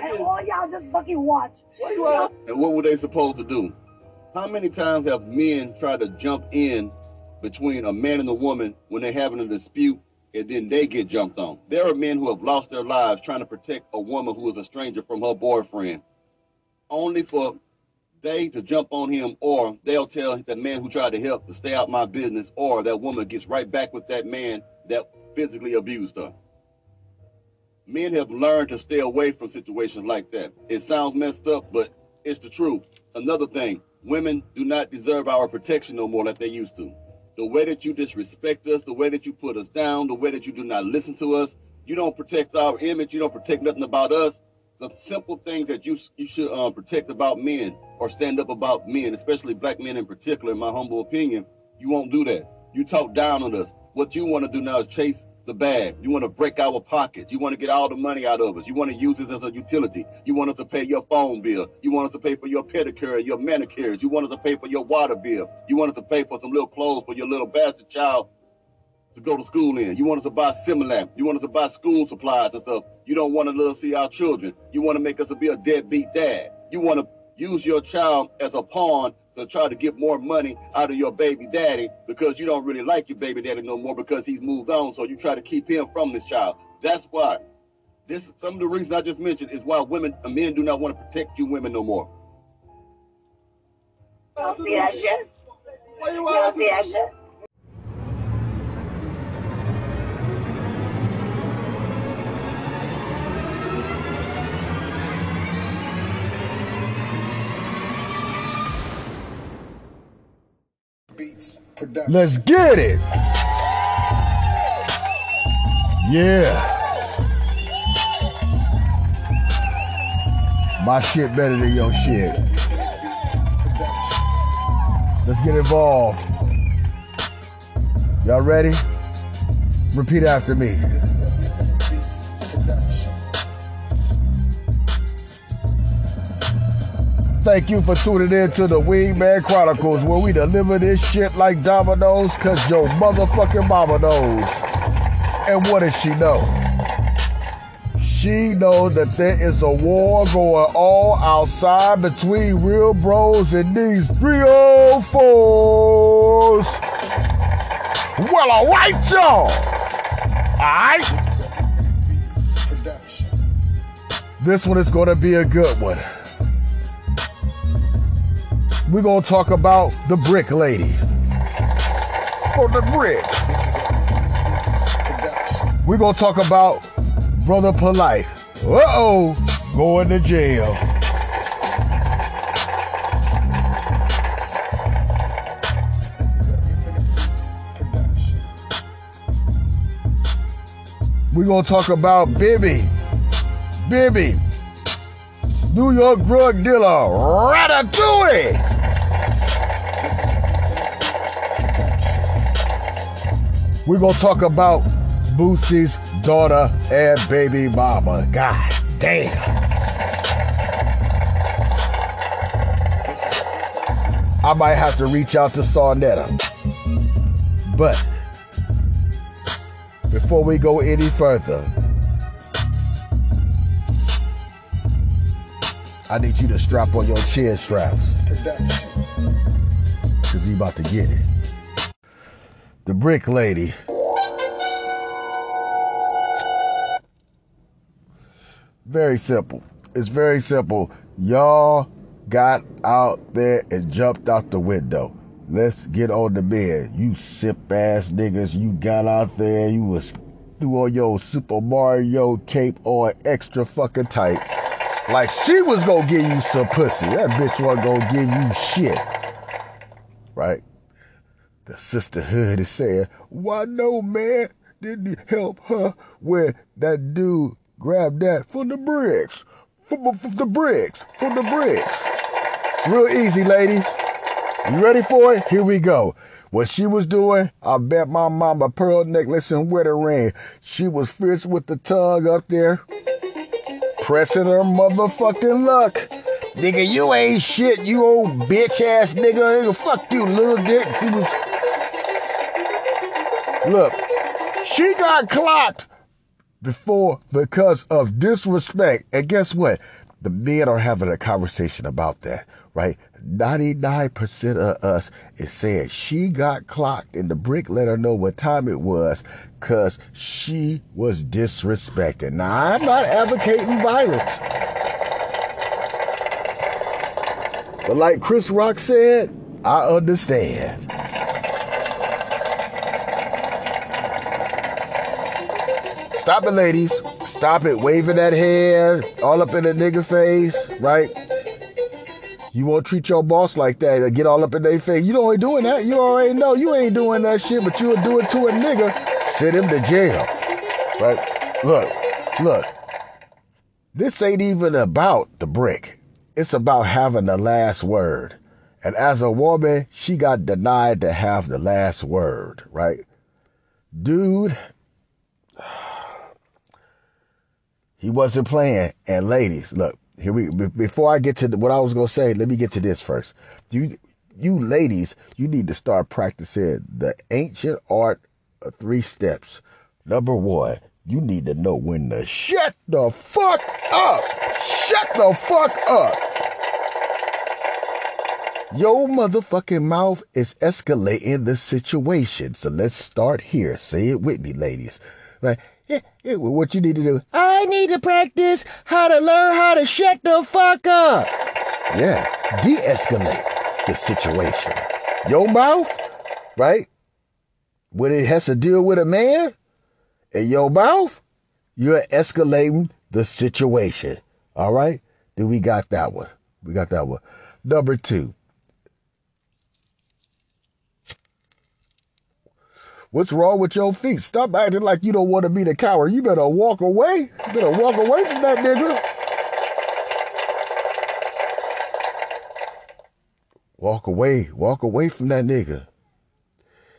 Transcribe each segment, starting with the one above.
and all y'all just fucking watch. And what were they supposed to do? How many times have men tried to jump in between a man and a woman when they're having a dispute, and then they get jumped on? There are men who have lost their lives trying to protect a woman who is a stranger from her boyfriend, only for they to jump on him, or they'll tell the man who tried to help to stay out my business, or that woman gets right back with that man that physically abused her. Men have learned to stay away from situations like that. It sounds messed up, but it's the truth. Another thing, women do not deserve our protection no more like they used to. The way that you disrespect us, the way that you put us down, the way that you do not listen to us, you don't protect our image, you don't protect nothing about us. The simple things that you should protect about men or stand up about men, especially black men in particular, in my humble opinion, you won't do that. You talk down on us. What you want to do now is chase the bag. You want to break our pockets. You want to get all the money out of us. You want to use us as a utility. You want us to pay your phone bill. You want us to pay for your pedicure and your manicures. You want us to pay for your water bill. You want us to pay for some little clothes for your little bastard child to go to school in. You want us to buy Similac. You want us to buy school supplies and stuff. You don't want to see our children. You want to make us be a deadbeat dad. You want to use your child as a pawn to try to get more money out of your baby daddy, because you don't really like your baby daddy no more because he's moved on, so you try to keep him from this child. That's why. This, some of the reasons I just mentioned, is why men do not want to protect you women no more. Y'all see that shit? Y'all see that shit? Let's get it. Yeah. My shit better than your shit. Let's get involved. Y'all ready? Repeat after me. Thank you for tuning in to the Wingman Chronicles, where we deliver this shit like dominoes, cause your motherfucking mama knows. And what does she know? She knows that there is a war going on outside between real bros and these real foes. Well, alright, y'all. Alright? This one is going to be a good one. We're going to talk about the brick lady. For the brick. We're going to talk about Brother Polite. Uh-oh, going to jail. We're going to talk about Bibby. Bibby, New York drug dealer, Ratatouille. We're going to talk about Boosie's daughter and baby mama. God damn. I might have to reach out to Sarnetta. But before we go any further, I need you to strap on your chin straps, because we about to get it. The brick lady. Very simple. It's very simple. Y'all got out there and jumped out the window. Let's get on the men. You simp ass niggas. You got out there. You was threw on your Super Mario cape on extra fucking tight. Like she was gonna give you some pussy. That bitch wasn't gonna give you shit. Right? The sisterhood is saying, why no man didn't help her when that dude grabbed that from the bricks? From the bricks. From the bricks. It's real easy, ladies. You ready for it? Here we go. What she was doing, I bet my mama pearl necklace and wedding ring. She was fierce with the tongue up there, pressing her motherfucking luck. Nigga, you ain't shit, you old bitch ass nigga. Nigga, fuck you, little dick. She was... Look, she got clocked before because of disrespect. And guess what? The men are having a conversation about that, right? 99% of us is saying she got clocked and the brick let her know what time it was because she was disrespected. Now, I'm not advocating violence. But like Chris Rock said, I understand. Stop it, ladies. Stop it waving that hair all up in the nigga face, right? You won't treat your boss like that or get all up in their face. You don't ain't doing that. You already know you ain't doing that shit, but you'll do it to a nigga. Send him to jail, right? Look. This ain't even about the brick. It's about having the last word. And as a woman, she got denied to have the last word, right? Dude, he wasn't playing. And ladies, look, here before I get to what I was going to say, let me get to this first. You ladies, you need to start practicing the ancient art of 3 steps. Number 1, you need to know when to shut the fuck up. Shut the fuck up. Your motherfucking mouth is escalating the situation. So let's start here. Say it with me, ladies. Like, what you need to do is, I need to practice how to learn how to shut the fuck up. Yeah, de-escalate the situation. Your mouth, right? When it has to deal with a man, in your mouth, you're escalating the situation. All right? Then we got that one. Number 2. What's wrong with your feet? Stop acting like you don't want to be the coward. You better walk away. From that nigga. Walk away from that nigga.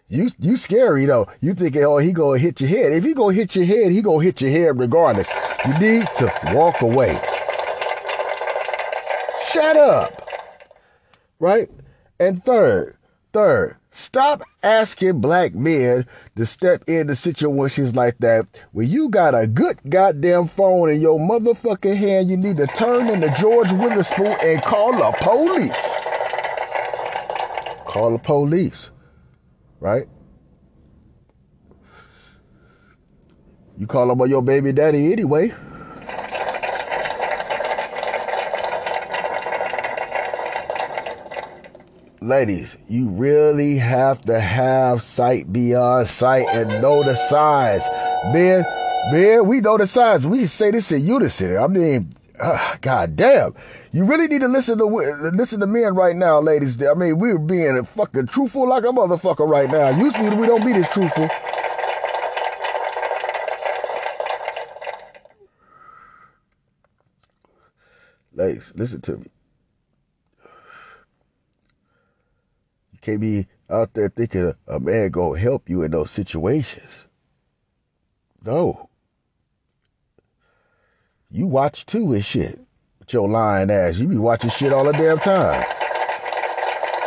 You scary though. You thinking, oh, he gonna hit your head. If he gonna hit your head, he gonna hit your head regardless. You need to walk away. Shut up. Right? And third. Stop asking black men to step into situations like that. When you got a good goddamn phone in your motherfucking hand, you need to turn into George Winterspoon and call the police. Right? You call him on your baby daddy anyway. Ladies, you really have to have sight beyond sight and know the signs. Man, we know the signs. We can say this in unison. I mean, god damn. You really need to listen to men right now, ladies. I mean, we're being fucking truthful like a motherfucker right now. Usually we don't be this truthful. Ladies, listen to me. Can't be out there thinking a man gonna help you in those situations. No. You watch too and shit with your lying ass. You be watching shit all the damn time.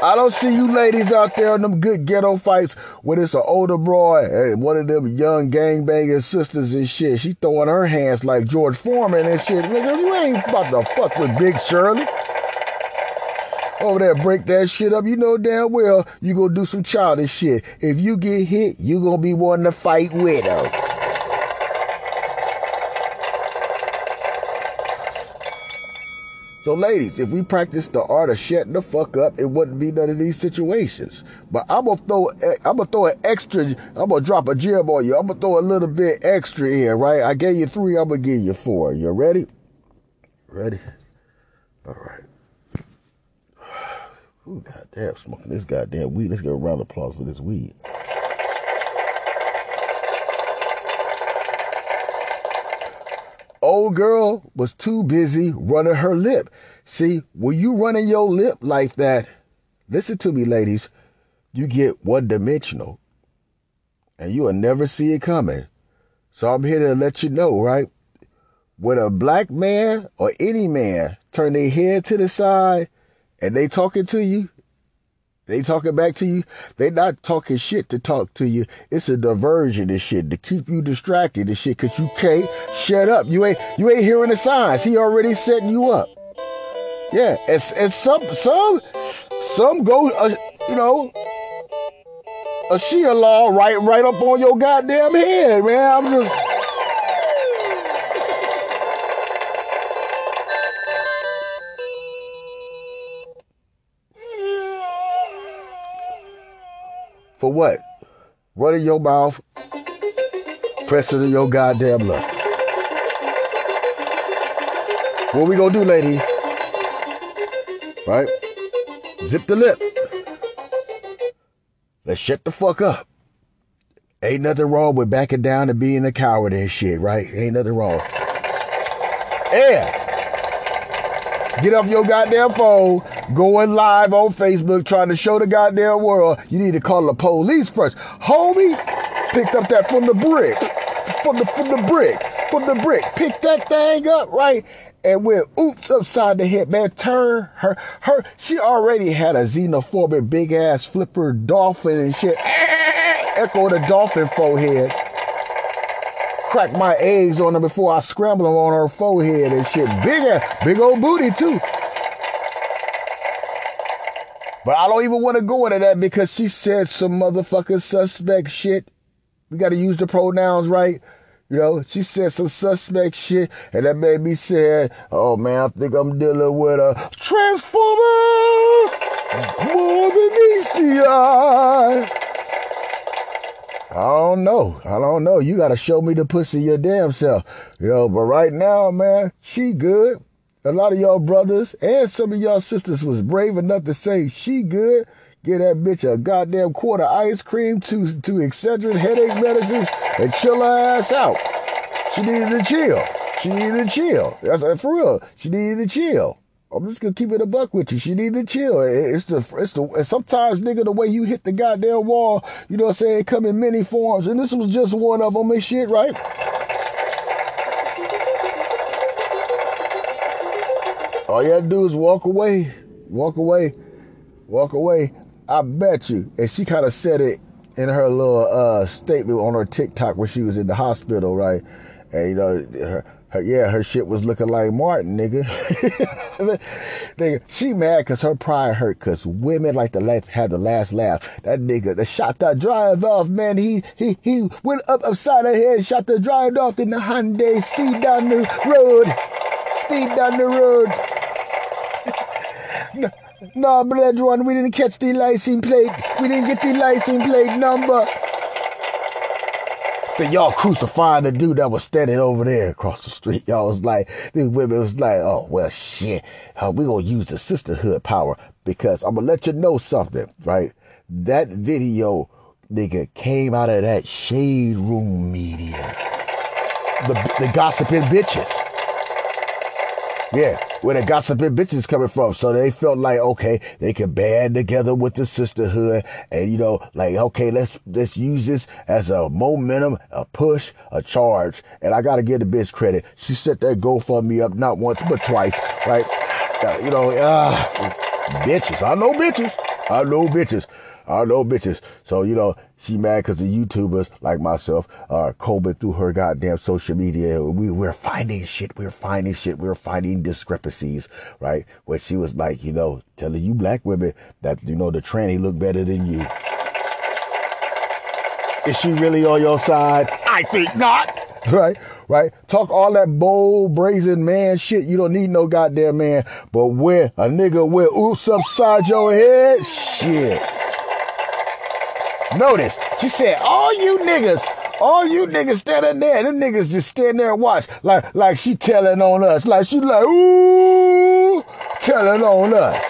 I don't see you ladies out there in them good ghetto fights when it's an older broad and one of them young gangbanging sisters and shit. She throwing her hands like George Foreman and shit. Nigga, you ain't about to fuck with Big Shirley. Over there, break that shit up. You know damn well you gonna do some childish shit. If you get hit, you gonna be wanting to fight with her. So, ladies, if we practice the art of shutting the fuck up, it wouldn't be none of these situations. But I'm gonna drop a gem on you. I'm gonna throw a little bit extra in, right? I gave you 3. I'm gonna give you 4. You ready? All right. Ooh, goddamn, smoking this goddamn weed. Let's get a round of applause for this weed. Old girl was too busy running her lip. See, when you running your lip like that, listen to me, ladies, you get one-dimensional, and you'll never see it coming. So I'm here to let you know, right? When a black man or any man turn their head to the side, and they talking to you, They talking back to you. They not talking shit to talk to you. It's a diversion and shit to keep you distracted and shit, because you can't shut up. You ain't hearing the signs. He already setting you up. Yeah, and some go, a Shia law right up on your goddamn head, man. I'm just... For what? Running your mouth, pressing in your goddamn love. What we gonna do, ladies? Right? Zip the lip. Let's shut the fuck up. Ain't nothing wrong with backing down and being a coward and shit, right? Ain't nothing wrong. Yeah. Get off your goddamn phone, going live on Facebook, trying to show the goddamn world. You need to call the police first. Homie, picked up that from the brick. From the brick. Pick that thing up, right? And went oops upside the head, man. Turn her. She already had a xenophobic big ass flipper dolphin and shit. Echo the dolphin forehead. Crack my eggs on her before I scramble them on her forehead and shit. Big ass, big old booty too. But I don't even want to go into that because she said some motherfucking suspect shit. We got to use the pronouns right. You know, she said some suspect shit, and that made me say, oh, man, I think I'm dealing with a transformer more than meets the eye. I don't know. You got to show me the pussy your damn self. You know, but right now, man, she good. A lot of y'all brothers and some of y'all sisters was brave enough to say she good. Get that bitch a goddamn quart of ice cream, two Excedrin headache medicines, and chill her ass out. She needed to chill. That's for real. She needed to chill. I'm just gonna keep it a buck with you. She needed to chill. And sometimes, nigga, the way you hit the goddamn wall, you know what I'm saying, it come in many forms, and this was just one of them and shit, right? All you gotta do is walk away. I bet you. And she kind of said it in her little statement on her TikTok when she was in the hospital, right? And, you know, her shit was looking like Martin, nigga. Nigga, she mad because her pride hurt because women like to have the last laugh. That nigga that shot that drive off, man, he went up upside her head, shot the drive off in the Hyundai, speed down the road. No, brethren, we didn't catch the license plate. We didn't get the license plate number. Then y'all crucifying the dude that was standing over there across the street. Y'all was like, these women was like, oh, well, shit. We're going to use the sisterhood power because I'm going to let you know something, right? That video, nigga, came out of that shade room media. The gossiping bitches. Yeah, where the gossiping bitches coming from. So they felt like, okay, they can band together with the sisterhood and, you know, like, okay, let's use this as a momentum, a push, a charge. And I got to give the bitch credit. She set that GoFundMe up not once, but twice, right? You know, bitches. I know bitches. So, you know, she mad because the YouTubers like myself are combing through her goddamn social media. We're finding shit. We're finding discrepancies, right? Where she was like, you know, telling you black women that, you know, the tranny look better than you. Is she really on your side? I think not. Right. Talk all that bold, brazen man shit. You don't need no goddamn man. But when a nigga with oops upside your head, shit. Notice, she said, all you niggas standing there, them niggas just stand there and watch, like she telling on us, like she like, ooh, telling on us.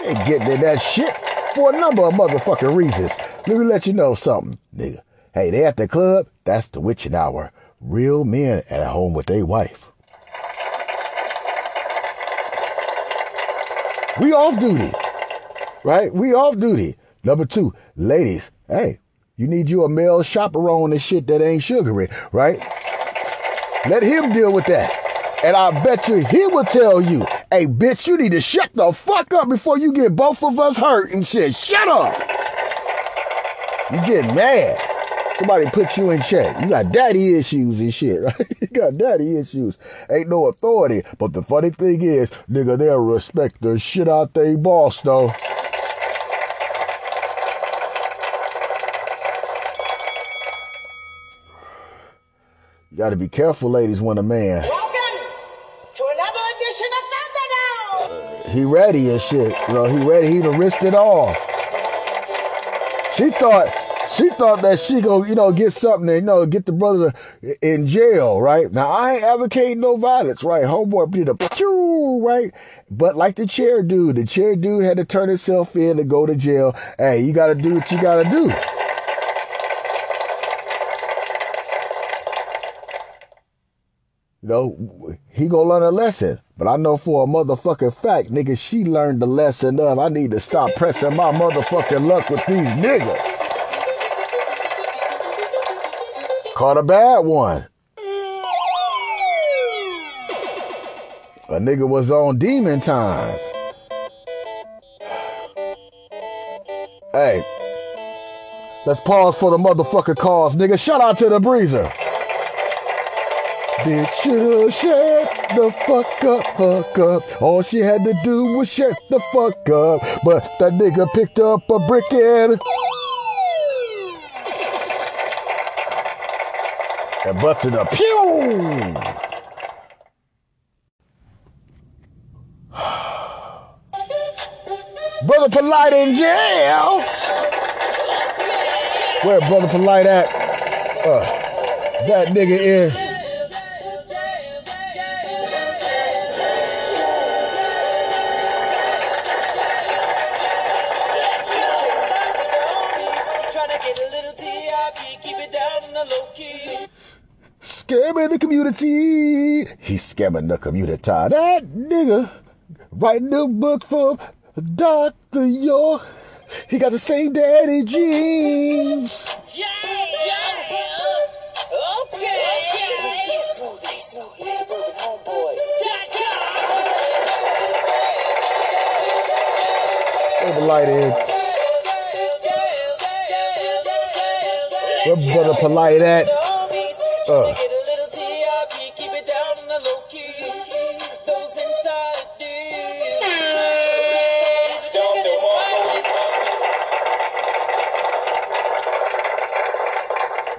They getting in that shit for a number of motherfucking reasons. Let me let you know something, nigga. Hey, they at the club, that's the witching hour. Real men at home with they wife. We off duty, right? We off duty. Number two, ladies, hey, you need you a male chaperone and shit that ain't sugary, right? Let him deal with that. And I bet you he will tell you Hey, bitch, you need to shut the fuck up before you get both of us hurt and shit. Shut up. You get mad. Somebody put you in check. You got daddy issues and shit, right? You got daddy issues. Ain't no authority. But the funny thing is, nigga, they'll respect the shit out they boss, though. You got to be careful, ladies, when a man... Welcome to another edition of Thunder Down! He ready and shit. You know, he ready. He done risked it all. She thought that she gonna, you know, get something and, you know, get the brother in jail, right? Now, I ain't advocating no violence, right? Homeboy did a right? But like the chair dude had to turn himself in to go to jail. Hey, you got to do what you got to do. You know, he gonna learn a lesson. But I know for a motherfucking fact, nigga, she learned the lesson of, I need to stop pressing my motherfucking luck with these niggas. Caught a bad one. A nigga was on demon time. Hey, let's pause for the motherfucking cause, nigga. Shout out to the breezer. Bitch shoulda shut the fuck up, All she had to do was shut the fuck up. But that nigga picked up a brick and... and busted a pew. Brother Polite in jail. Where Brother Polite at? That nigga in. Scamming the community. He's scamming the community. That nigga writing a book for Dr. York. He got the same daddy jeans. Put the light in. Where Brother Polite at?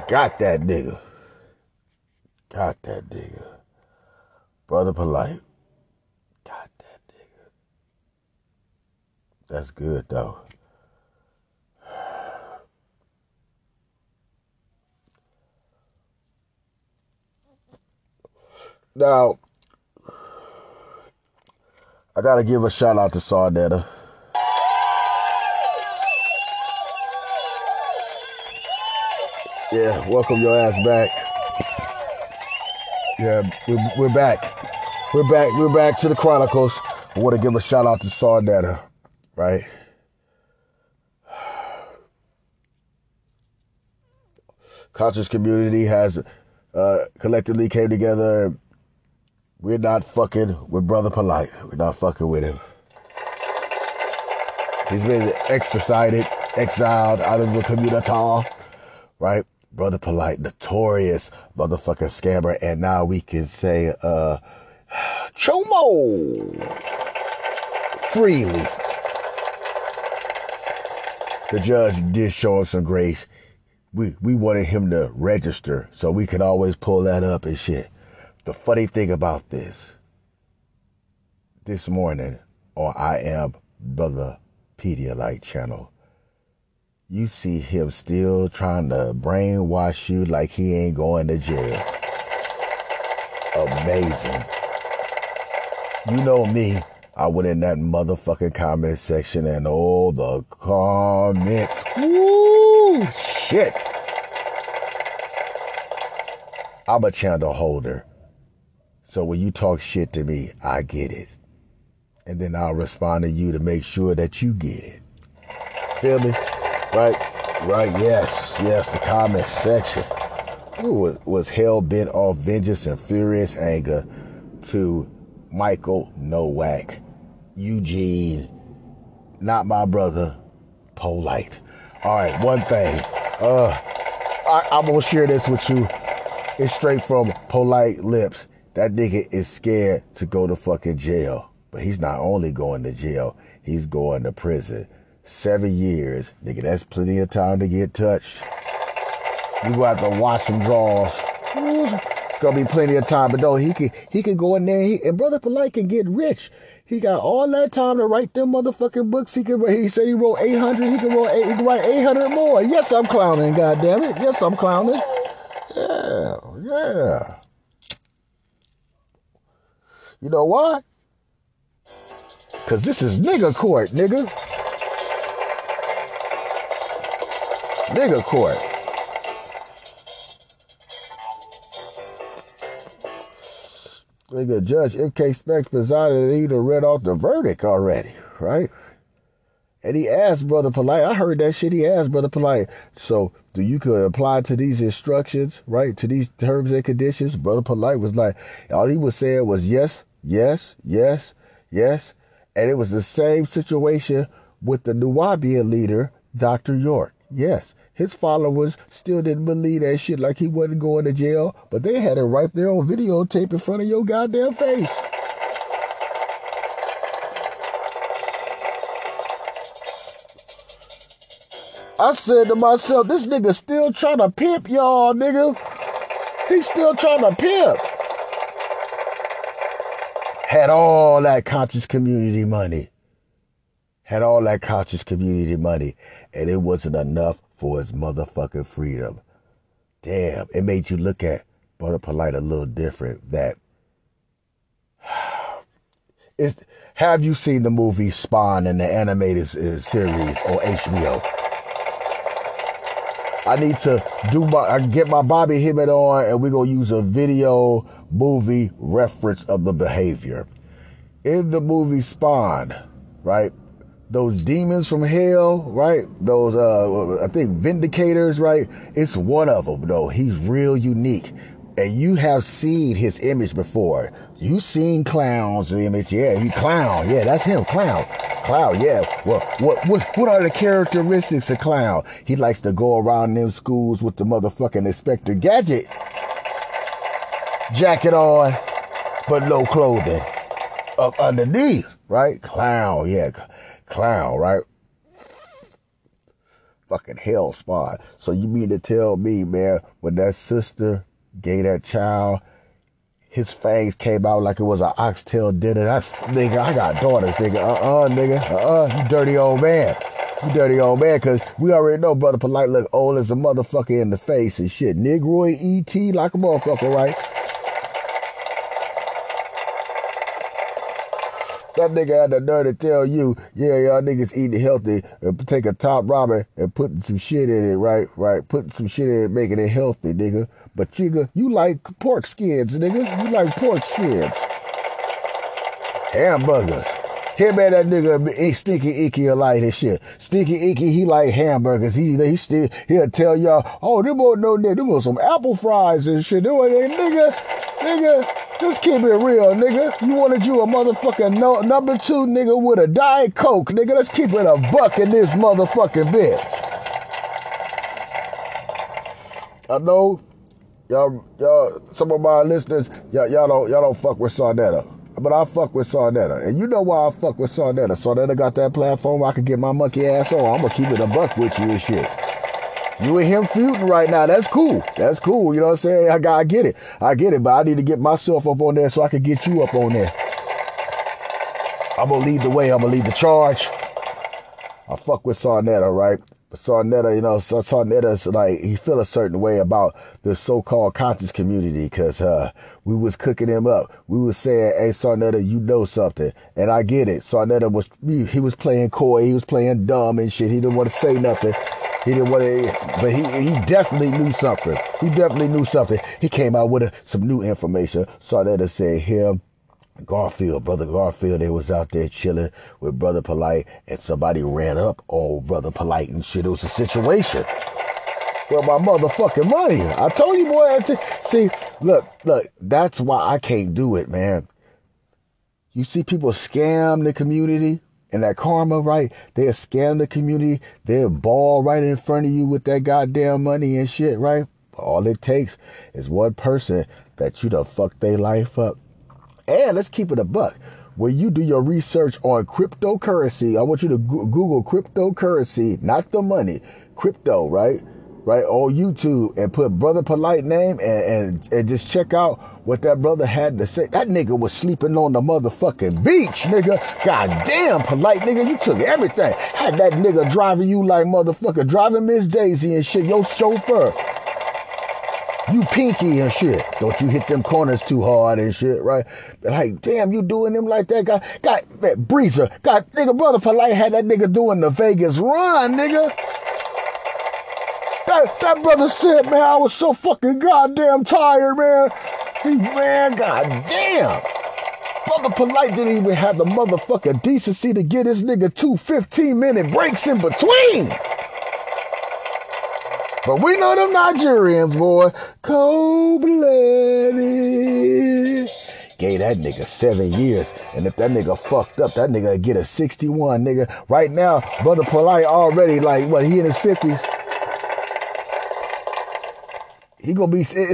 Got that nigga. Got that nigga. Brother Polite. Got that nigga. That's good, though. Now, I gotta give a shout out to Sarnetta. Yeah, welcome your ass back. Yeah, we're back. We're back to the Chronicles. I want to give a shout out to Sarnetta, right? Conscious community has collectively came together. We're not fucking with Brother Polite. We're not fucking with him. He's been exiled out of the community, right? Brother Polite, notorious motherfucking scammer, and now we can say, chomo freely. The judge did show him some grace. We wanted him to register so we could always pull that up and shit. The funny thing about this morning on I Am Brother Pedialyte channel, you see him still trying to brainwash you like he ain't going to jail. Amazing. You know me. I went in that motherfucking comment section and all the comments. Woo! Shit. I'm a channel holder. So when you talk shit to me, I get it. And then I'll respond to you to make sure that you get it. Feel me? Right, yes, the comment section was hell-bent on vengeance and furious anger to Michael Nowak, Eugene, not my brother, Polite. All right, one thing. I'm going to share this with you. It's straight from Polite lips. That nigga is scared to go to fucking jail. But he's not only going to jail, he's going to prison. 7 years. Nigga, that's plenty of time to get touched. You going to have to watch some draws. It's going to be plenty of time. But no, he can go in there. And Brother Polite can get rich. He got all that time to write them motherfucking books. He said he wrote 800. He can write 800 more. Yes, I'm clowning, goddammit. Yes, I'm clowning. Yeah. You know why? Because this is nigga court, nigga. Nigga court. Nigga, Judge M.K. Specs presided, and he'd have read off the verdict already, right? And he asked Brother Polite, I heard that shit, he asked Brother Polite, so do you could apply to these instructions, right, to these terms and conditions? Brother Polite was like, all he was saying was yes, yes, yes, yes. And it was the same situation with the Nuwabian leader, Dr. York. Yes, his followers still didn't believe that shit, like he wasn't going to jail, but they had it right there on videotape in front of your goddamn face. I said to myself, this nigga still trying to pimp y'all, nigga. He's still trying to pimp. Had all that conscious community money. Had all that conscious community money, and it wasn't enough for his motherfucking freedom. Damn, it made you look at Brother Polite a little different. Have you seen the movie Spawn in the animated series on HBO? I need to get my Bobby Hemmett on, and we're going to use a video movie reference of the behavior. In the movie Spawn, right? Those demons from hell, right? Those, I think, vindicators, right? It's one of them, though. He's real unique. And you have seen his image before. You seen Clown's image. Yeah, he Clown. Yeah, that's him, Clown. Clown, yeah. Well, what are the characteristics of Clown? He likes to go around them schools with the motherfucking Inspector Gadget jacket on, but no clothing up underneath, right? Clown, yeah. Clown, right? Fucking hell spot. So you mean to tell me, man, when that sister gave that child, his fangs came out like it was an oxtail dinner? That's, nigga, I got daughters, nigga. You dirty old man. You dirty old man, because we already know Brother Polite look old as a motherfucker in the face and shit. Negroid E.T. like a motherfucker, right? That nigga had the nerve to tell you, yeah, y'all niggas eating healthy and take a top ramen and putting some shit in it, right? Right, putting some shit in it, making it healthy, nigga. But nigga, you like pork skins, nigga. You like pork skins. Hamburgers. Here, man, that nigga ain't Stinky Inky like this shit. Stinky Inky, he like hamburgers. He'll tell y'all, oh, them boy no nigga, them was some apple fries and shit. Them ain't nigga. Just keep it real, nigga. You wanted you a motherfucking number two nigga with a Diet Coke, nigga. Let's keep it a buck in this motherfucking bitch. I know y'all some of my listeners, y'all don't fuck with Sarnetta. But I fuck with Sarnetta. And you know why I fuck with Sarnetta. Sarnetta got that platform where I can get my monkey ass on. I'm gonna keep it a buck with you and shit. You and him feuding right now. That's cool. That's cool. You know what I'm saying? I get it. I get it, but I need to get myself up on there so I can get you up on there. I'm going to lead the way. I'm going to lead the charge. I fuck with Sarnetta, right? But Sarnetta, you know, Sarnetta's like, he feel a certain way about the so-called conscious community because we was cooking him up. We was saying, hey, Sarnetta, you know something. And I get it. Sarnetta was, he was playing coy. He was playing dumb and shit. He didn't want to say nothing. He didn't want to, but he definitely knew something. He definitely knew something. He came out with some new information. Sarnetta said him, Garfield, Brother Garfield, they was out there chilling with Brother Polite, and somebody ran up on Brother Polite and shit. It was a situation. Well, my motherfucking money. I told you, boy. See, look, that's why I can't do it, man. You see people scam the community and that karma, right? They'll scam the community. They'll ball right in front of you with that goddamn money and shit, right? All it takes is one person that you done fucked their life up. And let's keep it a buck. When you do your research on cryptocurrency, I want you to Google cryptocurrency, not the money, crypto, right? Right, on YouTube, and put Brother Polite name and just check out what that brother had to say. That nigga was sleeping on the motherfucking beach, nigga. Goddamn, Polite, nigga, you took everything. Had that nigga driving you like motherfucker, driving Miss Daisy and shit, your chauffeur. You pinky and shit. Don't you hit them corners too hard and shit, right? Like, damn, you doing them like that, guy? God, that Breezer. God, nigga, Brother Polite had that nigga doing the Vegas run, nigga. That brother said, man, I was so fucking goddamn tired, man. Man, goddamn. Brother Polite didn't even have the motherfucking decency to get his nigga 2 15-minute breaks in between. But we know them Nigerians, boy. Cold-blooded. Gave that nigga 7 years. And if that nigga fucked up, that nigga get a 61, nigga. Right now, Brother Polite already, like, what, he in his 50s? It's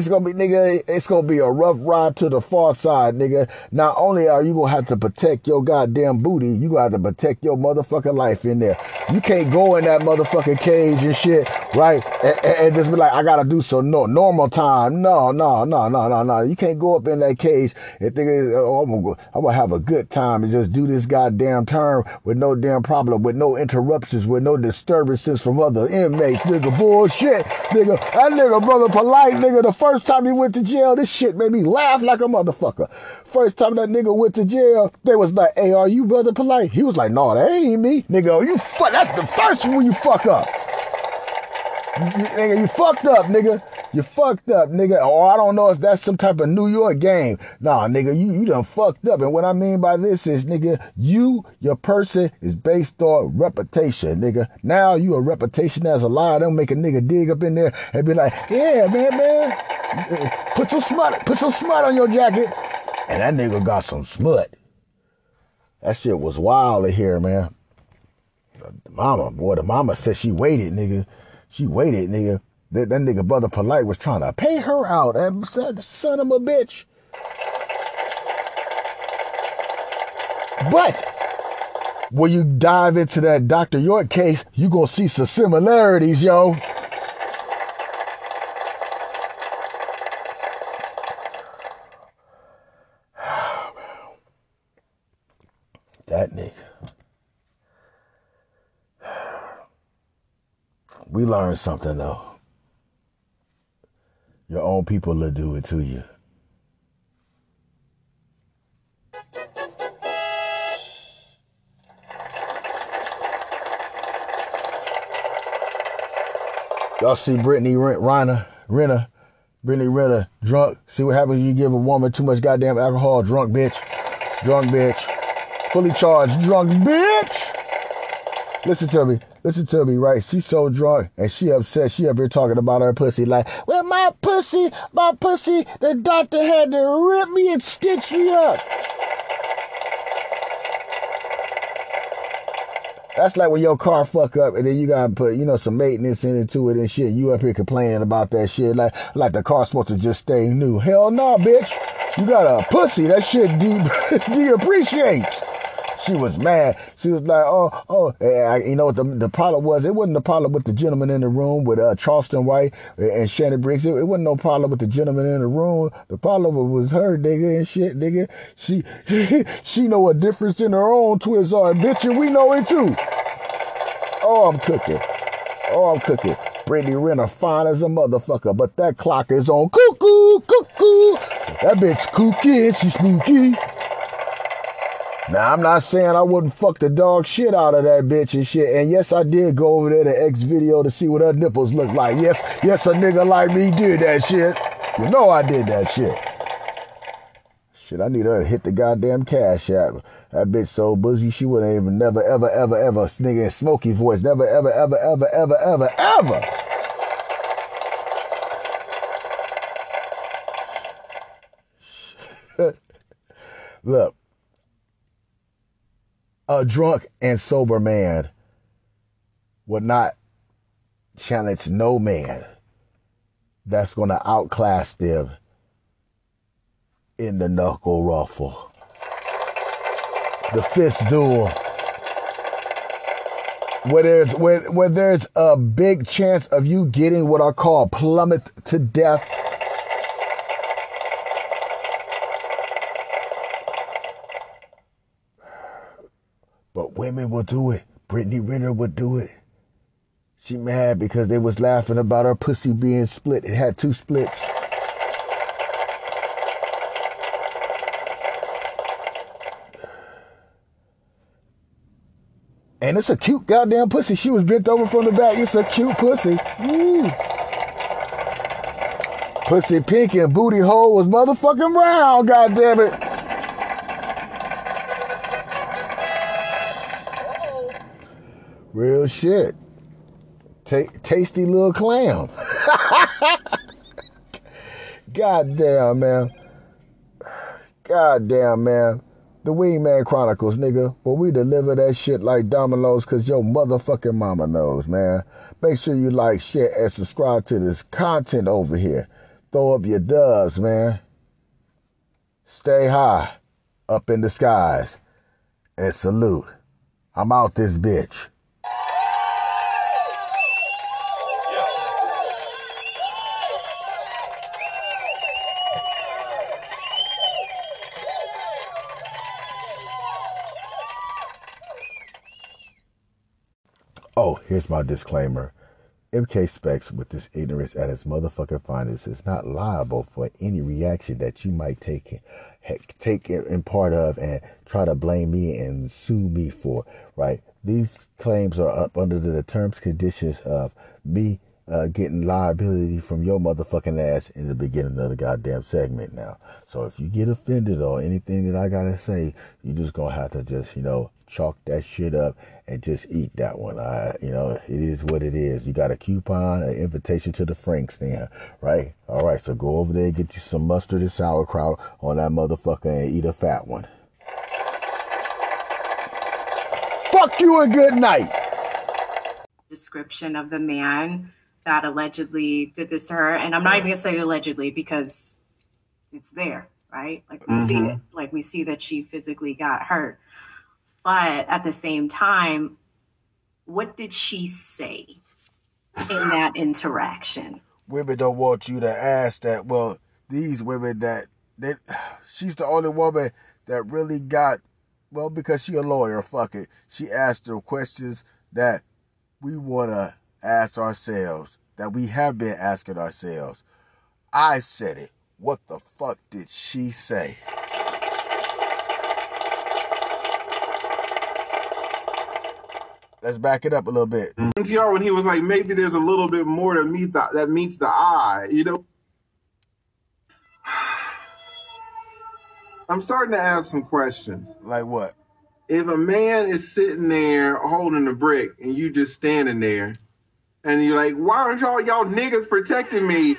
gonna be a rough ride to the far side, nigga. Not only are you gonna have to protect your goddamn booty, you gonna have to protect your motherfucking life in there. You can't go in that motherfucking cage and shit, right? And just be like, I gotta do some normal time. No. You can't go up in that cage and think, oh, I'm gonna have a good time and just do this goddamn term with no damn problem, with no interruptions, with no disturbances from other inmates, nigga. Bullshit, nigga. That nigga, Brother Polite. Nigga, the first time he went to jail, this shit made me laugh like a motherfucker. First time that nigga went to jail, they was like, hey, are you Brother Polite? He was like, no, that ain't me. Nigga, you fuck, that's the first one you fuck up. Nigga, you fucked up, nigga. You fucked up, nigga. Or I don't know if that's some type of New York game. Nah, nigga, you done fucked up. And what I mean by this is, nigga, your person is based on reputation, nigga. Now you a reputation as a liar. Don't make a nigga dig up in there and be like, yeah, man. Put some smut on your jacket. And that nigga got some smut. That shit was wild in here, man. The mama said she waited, nigga. She waited, nigga. That nigga Brother Polite was trying to pay her out. And said, son of a bitch. But when you dive into that Dr. York case, you gonna see some similarities, yo. That nigga. We learned something, though. Your own people will do it to you. Y'all see Brittany Renner? Brittany Renner, drunk. See what happens when you give a woman too much goddamn alcohol? Drunk bitch. Drunk bitch. Fully charged. Drunk bitch. Listen to me, right? She's so drunk and she upset. She up here talking about her pussy like, well, my pussy, the doctor had to rip me and stitch me up. That's like when your car fuck up and then you gotta put, some maintenance into it and shit. You up here complaining about that shit like the car's supposed to just stay new. Hell no, bitch. You got a pussy. That shit depreciates. She was mad. She was like, oh. And what the problem was? It wasn't the problem with the gentleman in the room with Charleston White and Shannon Briggs. It wasn't no problem with the gentleman in the room. The problem was her, nigga, and shit, nigga. She know a difference in her own twins are, bitch, and we know it too. Oh, I'm cooking. Brittany Renner fine as a motherfucker, but that clock is on cuckoo. That bitch kooky and she spooky. Now, I'm not saying I wouldn't fuck the dog shit out of that bitch and shit. And yes, I did go over there to X video to see what her nipples look like. Yes, a nigga like me did that shit. You know I did that shit. Shit, I need her to hit the goddamn Cash App. That bitch so boozy, she wouldn't even never, ever, nigga in Smokey voice. Never, ever. Look. A drunk and sober man would not challenge no man that's going to outclass them in the knuckle ruffle. The fist duel. Where there's a big chance of you getting what I call plummet to death. But women will do it. Brittany Renner would do it. She mad because they was laughing about her pussy being split. It had two splits. And it's a cute goddamn pussy. She was bent over from the back. It's a cute pussy. Ooh. Pussy pink and booty hole was motherfucking brown, goddammit. Uh-oh. Real shit. Tasty little clam. Goddamn, man. Goddamn, man. The Wingman Chronicles, nigga. Well, we deliver that shit like dominoes because your motherfucking mama knows, man. Make sure you like, share, and subscribe to this content over here. Throw up your doves, man. Stay high up in the skies and salute. I'm out this bitch. Oh, here's my disclaimer. M.K. Specs, with this ignorance at its motherfucking finest, is not liable for any reaction that you might take in part of and try to blame me and sue me for, right? These claims are up under the terms, conditions of me getting liability from your motherfucking ass in the beginning of the goddamn segment now. So if you get offended or anything that I gotta say, you just gonna have to just, chalk that shit up and just eat that one. It is what it is. You got a coupon, an invitation to the Franks stand, right? All right, so go over there and get you some mustard and sauerkraut on that motherfucker and eat a fat one. Fuck you and good night. Description of the man that allegedly did this to her, and I'm not even gonna say allegedly because it's there, right? Like we see it, like we see that she physically got hurt. But at the same time, what did she say in that interaction? Women don't want you to ask that. Well, these women that she's the only woman that really got, well, because she a lawyer, fuck it. She asked her questions that we want to ask ourselves, that we have been asking ourselves. I said it. What the fuck did she say? Let's back it up a little bit. MTR, when he was like, maybe there's a little bit more that meets the eye, I'm starting to ask some questions. Like what? If a man is sitting there holding a brick and you just standing there and you're like, why aren't y'all niggas protecting me?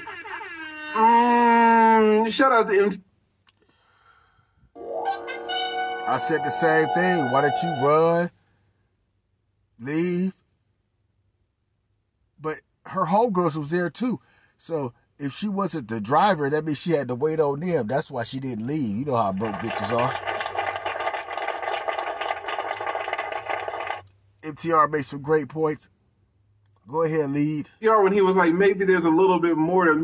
Shout out to MTR. I said the same thing. Why don't you run? Leave. But her homegirls was there too. So if she wasn't the driver, that means she had to wait on them. That's why she didn't leave. You know how broke bitches are. MTR made some great points. Go ahead, lead. MTR, when he was like, maybe there's a little bit more that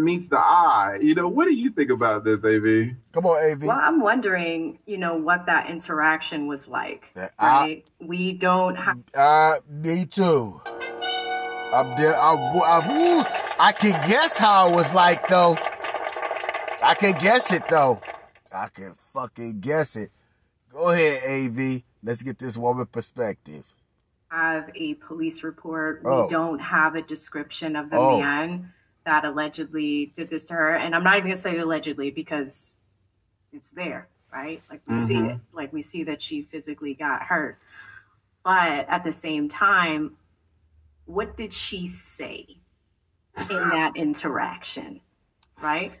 meets the eye. What do you think about this, AV? Come on, AV. Well, I'm wondering, what that interaction was like. Right? We don't have... me too. I'm there. I can guess how it was like, though. I can guess it, though. I can fucking guess it. Go ahead, AV. Let's get this woman perspective. Have a police report. Oh. We don't have a description of the man that allegedly did this to her. And I'm not even gonna say allegedly because it's there, right? Like we see it, like we see that she physically got hurt. But at the same time, what did she say in that interaction, right?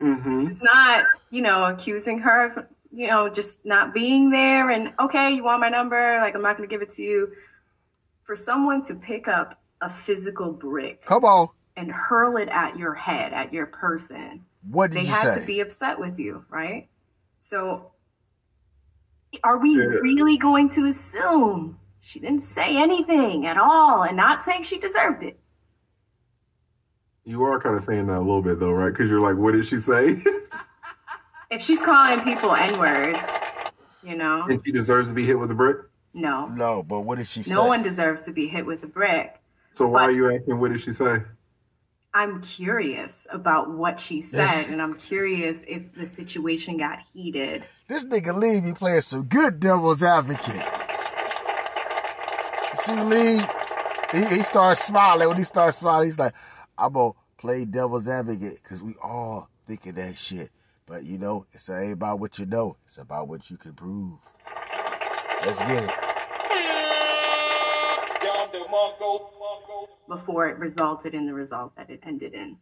This is not, accusing her you know, just not being there and, okay, you want my number, like, I'm not going to give it to you. For someone to pick up a physical brick, come on, and hurl it at your head, at your person, they had to be upset with you, right? So are we really going to assume she didn't say anything at all and not saying she deserved it? You are kind of saying that a little bit, though, right? Because you're like, what did she say? If she's calling people N-words, you know. And she deserves to be hit with a brick? No. No, but what did she say? No one deserves to be hit with a brick. So why are you asking, what did she say? I'm curious about what she said, and I'm curious if the situation got heated. This nigga Lee be playing some good devil's advocate. See, Lee, he starts smiling. When he starts smiling, he's like, I'm going to play devil's advocate because we all think of that shit. But, you know, it's ain't about what you know. It's about what you can prove. Let's get it. Before it resulted in the result that it ended in.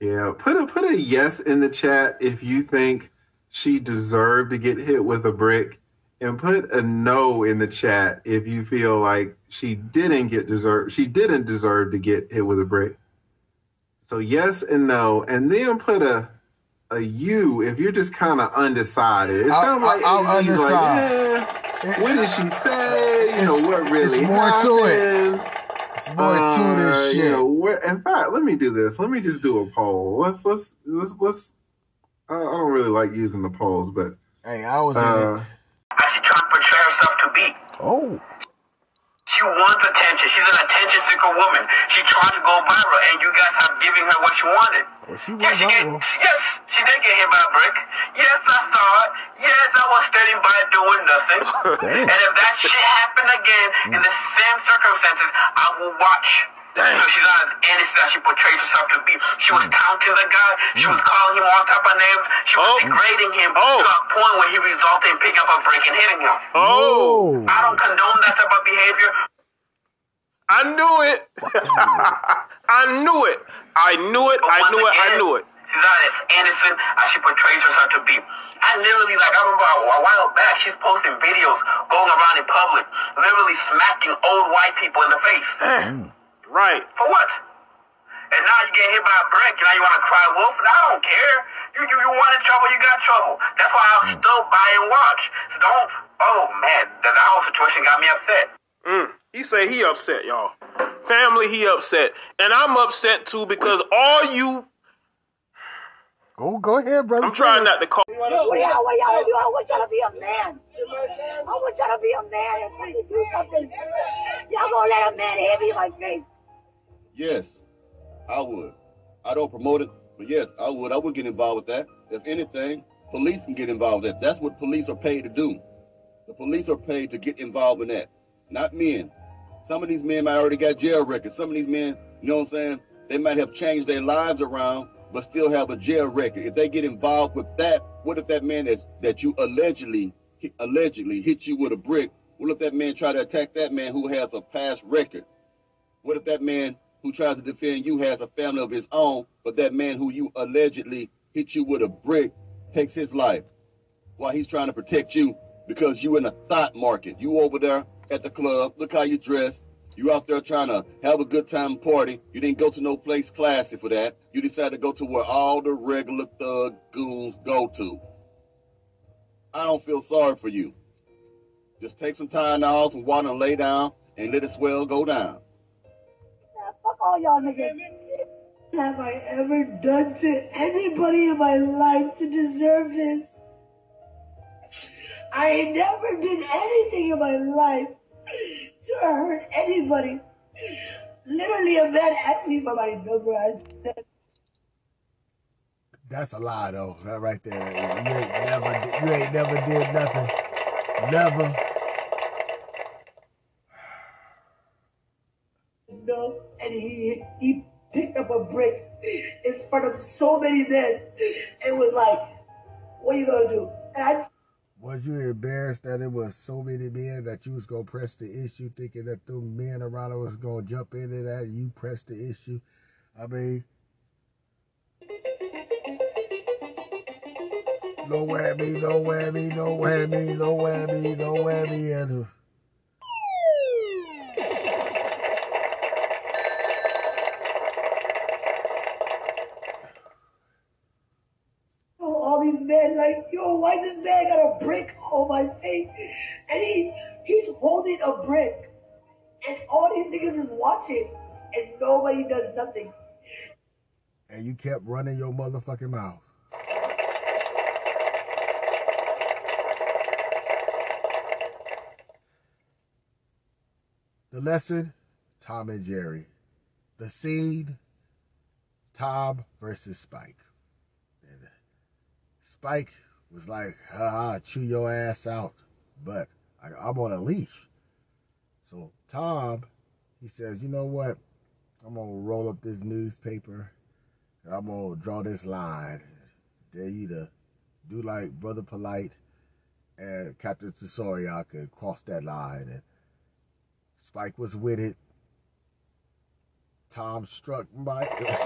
Yeah, put a yes in the chat if you think she deserved to get hit with a brick, and put a no in the chat if you feel like she didn't deserve to get hit with a brick. So yes and no, and then put a you if you're just kind of undecided. It sounds like you're like, yeah, what did she say? You know what really happened? It's more to it. It's more to this shit. You know, in fact, let me do this. Let me just do a poll. Let's. I don't really like using the polls, but hey, I was in it. She tried to portray herself to be. Oh. She wants attention. She's an attention-seeker woman. She tried to go viral, and you guys have given her what she wanted. Well, she did get hit by a brick. Yes, I saw it. Yes, I was standing by doing nothing. And if that shit happened again in the same circumstances, I will watch. So she's not as innocent as she portrays herself to be. She was taunting the guy. She was calling him all type of names. She was degrading him to a point where he resulted in picking up a brick and hitting him. Oh! I don't condone that type of behavior. I knew it. I knew it. I knew it. I knew it. I knew it. She's not as innocent as she portrays herself to be. I literally, like, I remember a while back, she's posting videos going around in public, literally smacking old white people in the face. Right. For what? And now you get hit by a brick, and now you want to cry wolf? And I don't care. You wanted trouble, you got trouble. That's why I'll still buy and watch. So don't, oh man, that whole situation got me upset. He said he upset, y'all. Family, he upset. And I'm upset too because all you... Go ahead, brother. I'm trying not to call. I want y'all to be a man. I want y'all to be a man and please do something. Y'all gonna let a man hit me like me? Yes, I would. I don't promote it, but yes, I would. I would get involved with that. If anything, police can get involved with that. That's what police are paid to do. The police are paid to get involved in that, not men. Some of these men might already got jail records. Some of these men, you know what I'm saying? They might have changed their lives around, but still have a jail record. If they get involved with that, what if that man that you allegedly hit you with a brick? What if that man try to attack that man who has a past record? What if that man who tries to defend you has a family of his own, but that man who you allegedly hit you with a brick takes his life while he's trying to protect you because you in a thought market. You over there at the club, look how you dressed. You out there trying to have a good time party. You didn't go to no place classy for that. You decided to go to where all the regular thug goons go to. I don't feel sorry for you. Just take some time out, some water, and lay down, and let it swell go down. Yeah, fuck all y'all niggas. Have I ever done to anybody in my life to deserve this? I never did anything in my life to hurt anybody. Literally, a man asked me for my number. I said, that's a lie, though. Right there. You ain't never did nothing. Never. No, and he picked up a brick in front of so many men. It was like, what are you gonna do? And I. Was you embarrassed that it was so many men that you was going to press the issue, thinking that the men around was going to jump into that and you pressed the issue? I mean, No whammy, no whammy, no whammy, no whammy, no whammy. And all these men like, yo, why this man got a brick on my face? And he's holding a brick. And all these niggas is watching. And nobody does nothing. And you kept running your motherfucking mouth. The lesson, Tom and Jerry. The scene, Tom versus Spike. And Spike was like, haha, chew your ass out. But I'm on a leash. So Tom, he says, you know what? I'm going to roll up this newspaper and I'm going to draw this line. Dare you to do like Brother Polite and Captain Tsuriaki and cross that line. And Spike was with it. Tom struck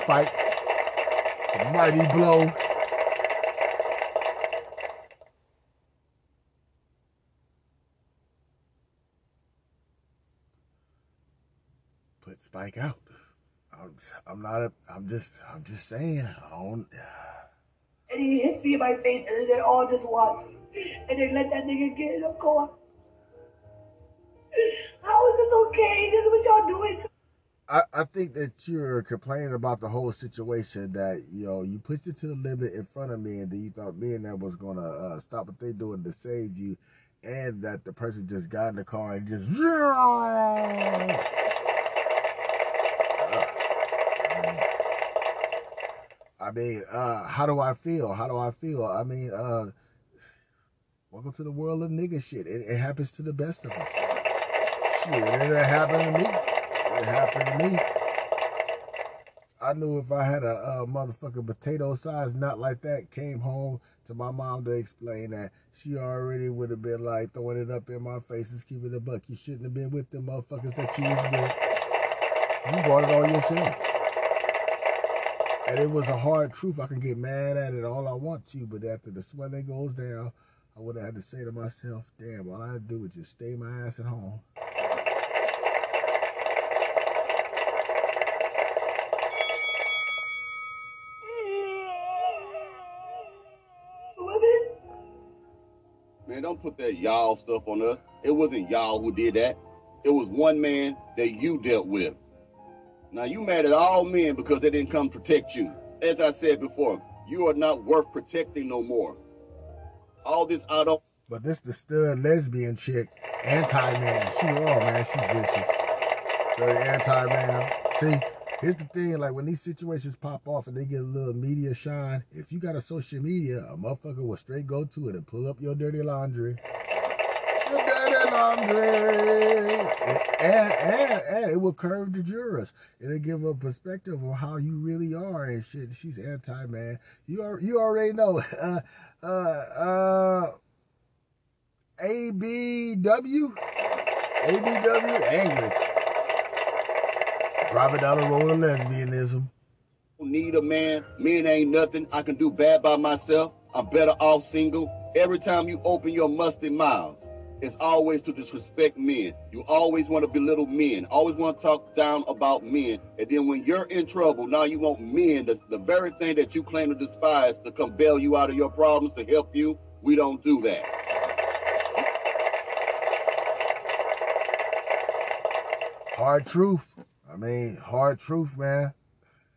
Spike. A mighty blow. Put Spike out. I'm just saying. I don't. And he hits me in my face, and they all just watch, and they let that nigga get in the car. How is this okay? This is what y'all doing. I think that you're complaining about the whole situation that, you know, you pushed it to the limit in front of me, and then you thought me and that was going to stop what they're doing to save you, and that the person just got in the car and just... how do I feel? How do I feel? I mean, welcome to the world of nigga shit. It happens to the best of us. Shit, it didn't happen to me. It happened to me. I knew if I had a motherfucking potato size knot like that, came home to my mom to explain that, she already would have been like throwing it up in my face. Let's keep it a buck. You shouldn't have been with them motherfuckers that you was with. You brought it all yourself. And it was a hard truth. I can get mad at it all I want to, but after the swelling goes down, I would have had to say to myself, damn, all I had to do was just stay my ass at home. Man, don't put that y'all stuff on us. It wasn't y'all who did that. It was one man that you dealt with. Now, you mad at all men because they didn't come protect you. As I said before, you are not worth protecting no more. All this auto... But this the stud lesbian chick, anti-man. She all, man, she's vicious. Very anti-man. See, here's the thing, like when these situations pop off and they get a little media shine, if you got a social media, a motherfucker will straight go to it and pull up your dirty laundry. Your dirty laundry! And it will curve the jurors. It'll give a perspective on how you really are and shit. She's anti-man. You already know. ABW? ABW? Angry. Driving down the road of lesbianism. Don't need a man. Men ain't nothing. I can do bad by myself. I'm better off single. Every time you open your musty mouths, it's always to disrespect men. You always want to belittle men. Always want to talk down about men. And then when you're in trouble, now you want men, the very thing that you claim to despise, to come bail you out of your problems, to help you. We don't do that. Hard truth. I mean, hard truth, man.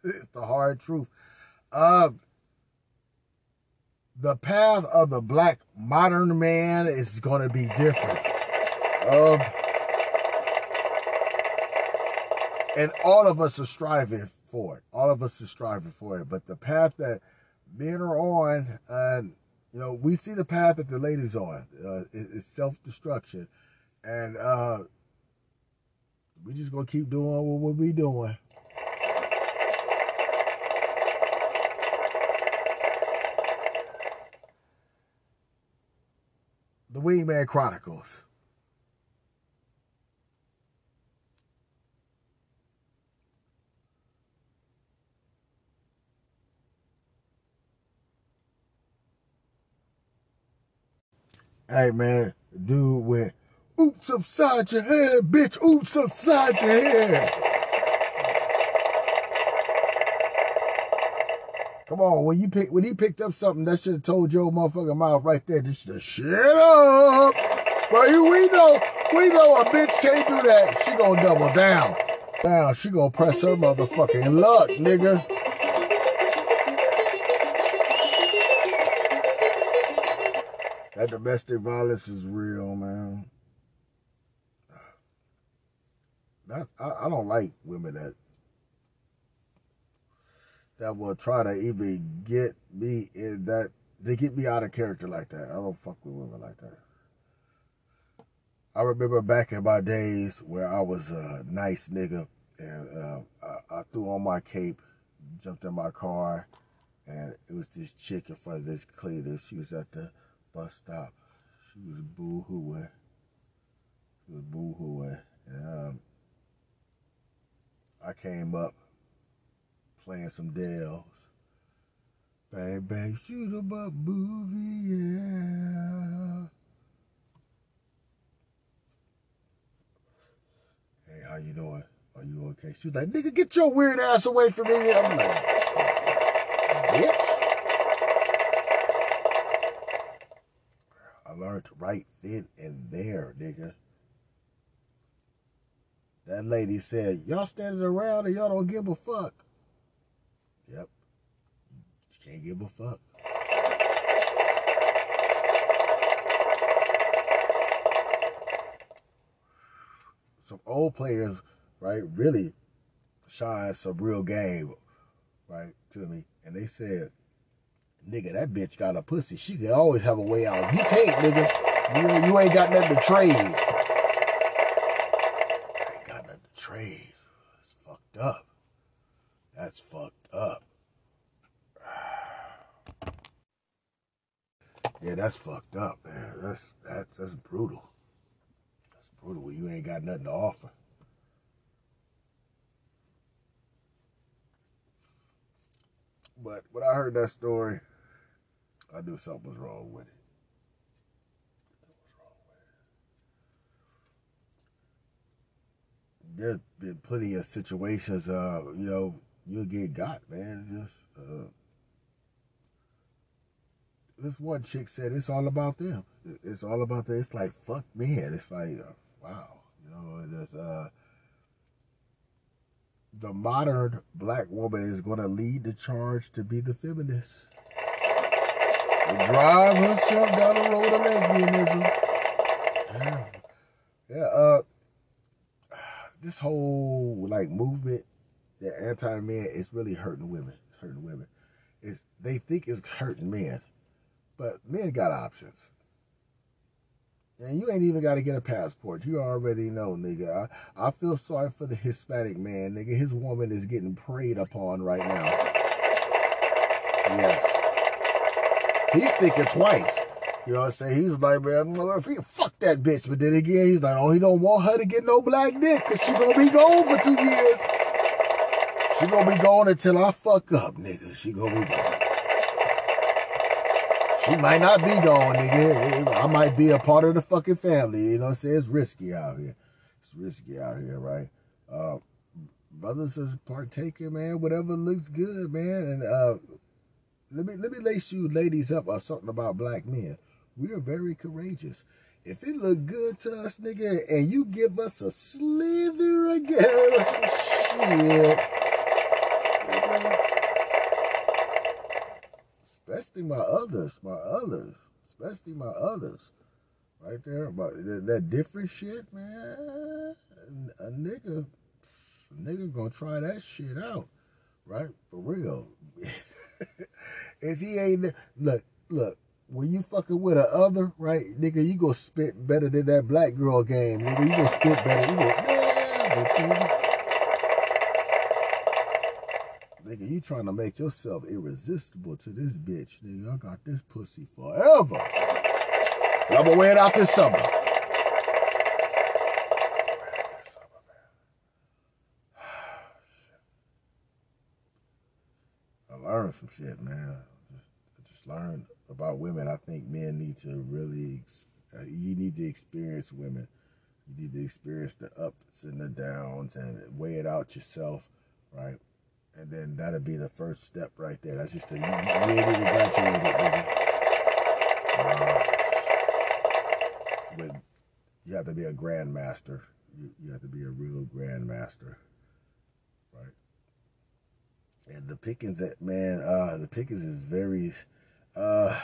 It's the hard truth. The path of the black modern man is going to be different. And all of us are striving for it. All of us are striving for it. But the path that men are on, you know, we see the path that the ladies on. It's self-destruction. And we just going to keep doing what we doing. The Wingman Chronicles. Hey, man, dude went, oops, upside your head, bitch. Oops, upside your head. Come on, when he picked up something, that should have told your motherfucking mouth right there, just to shut up. But we know a bitch can't do that. She gonna double down. Now she gonna press her motherfucking luck, nigga. That domestic violence is real, man. I don't like women that will try to even get me in that. They get me out of character like that. I don't fuck with women like that. I remember back in my days where I was a nice nigga, and I threw on my cape, jumped in my car, and it was this chick in front of this cleaner. She was at the bus stop. She was boo-hooing. And I came up playing some Dells. Baby, shoot 'em up, movie, yeah. Hey, how you doing? Are you okay? She was like, nigga, get your weird ass away from me. I'm like, bitch. I learned right then and there, nigga. That lady said, y'all standing around and y'all don't give a fuck. Yep. You can't give a fuck. Some old players, right, really shine some real game, right, to me. And they said, nigga, that bitch got a pussy. She can always have a way out. You can't, nigga. You ain't got nothing to trade. It's fucked up. That's fucked up. Yeah, that's fucked up, man. That's brutal. That's brutal when you ain't got nothing to offer. But when I heard that story, I knew something was wrong with it. There's been plenty of situations, you know, you'll get got, man. Just this one chick said it's all about them. It's all about them. It's like, fuck men. It's like, wow. You know, there's, the modern black woman is going to lead the charge to be the feminist. And drive herself down the road of lesbianism. Yeah. This whole like movement that anti-men is really hurting women. It's hurting women. They think it's hurting men, but men got options. And you ain't even got to get a passport. You already know, nigga. I feel sorry for the Hispanic man, nigga. His woman is getting preyed upon right now. Yes. He's thinking twice. You know what I'm saying? He's like, man, fuck that bitch. But then again, he's like, oh, he don't want her to get no black dick because she going to be gone for 2 years. She going to be gone until I fuck up, nigga. She going to be gone. She might not be gone, nigga. I might be a part of the fucking family. You know what I'm saying? It's risky out here. It's risky out here, right? Brothers is partaking, man. Whatever looks good, man. And let me lace you ladies up on something about black men. We are very courageous. If it look good to us, nigga, and you give us a slither again or some shit, nigga. Especially my others, right there, about that different shit, man. A nigga gonna try that shit out, right? For real. If he ain't, look. When you fucking with a other, right, nigga, you gonna spit better than that black girl game, nigga. You gonna spit better. You gonna, nigga, you trying to make yourself irresistible to this bitch, nigga. I got this pussy forever. And I'm gonna wear it out this summer. I learned some shit, man. I just learned about women. I think men need to really You need to experience women. You need to experience the ups and the downs and weigh it out yourself, right? And then that'll be the first step right there. That's just a, you really need to graduate it, baby. But you have to be a grandmaster. You have to be a real grandmaster, right? And the pickings, man, the pickings is very, nigga,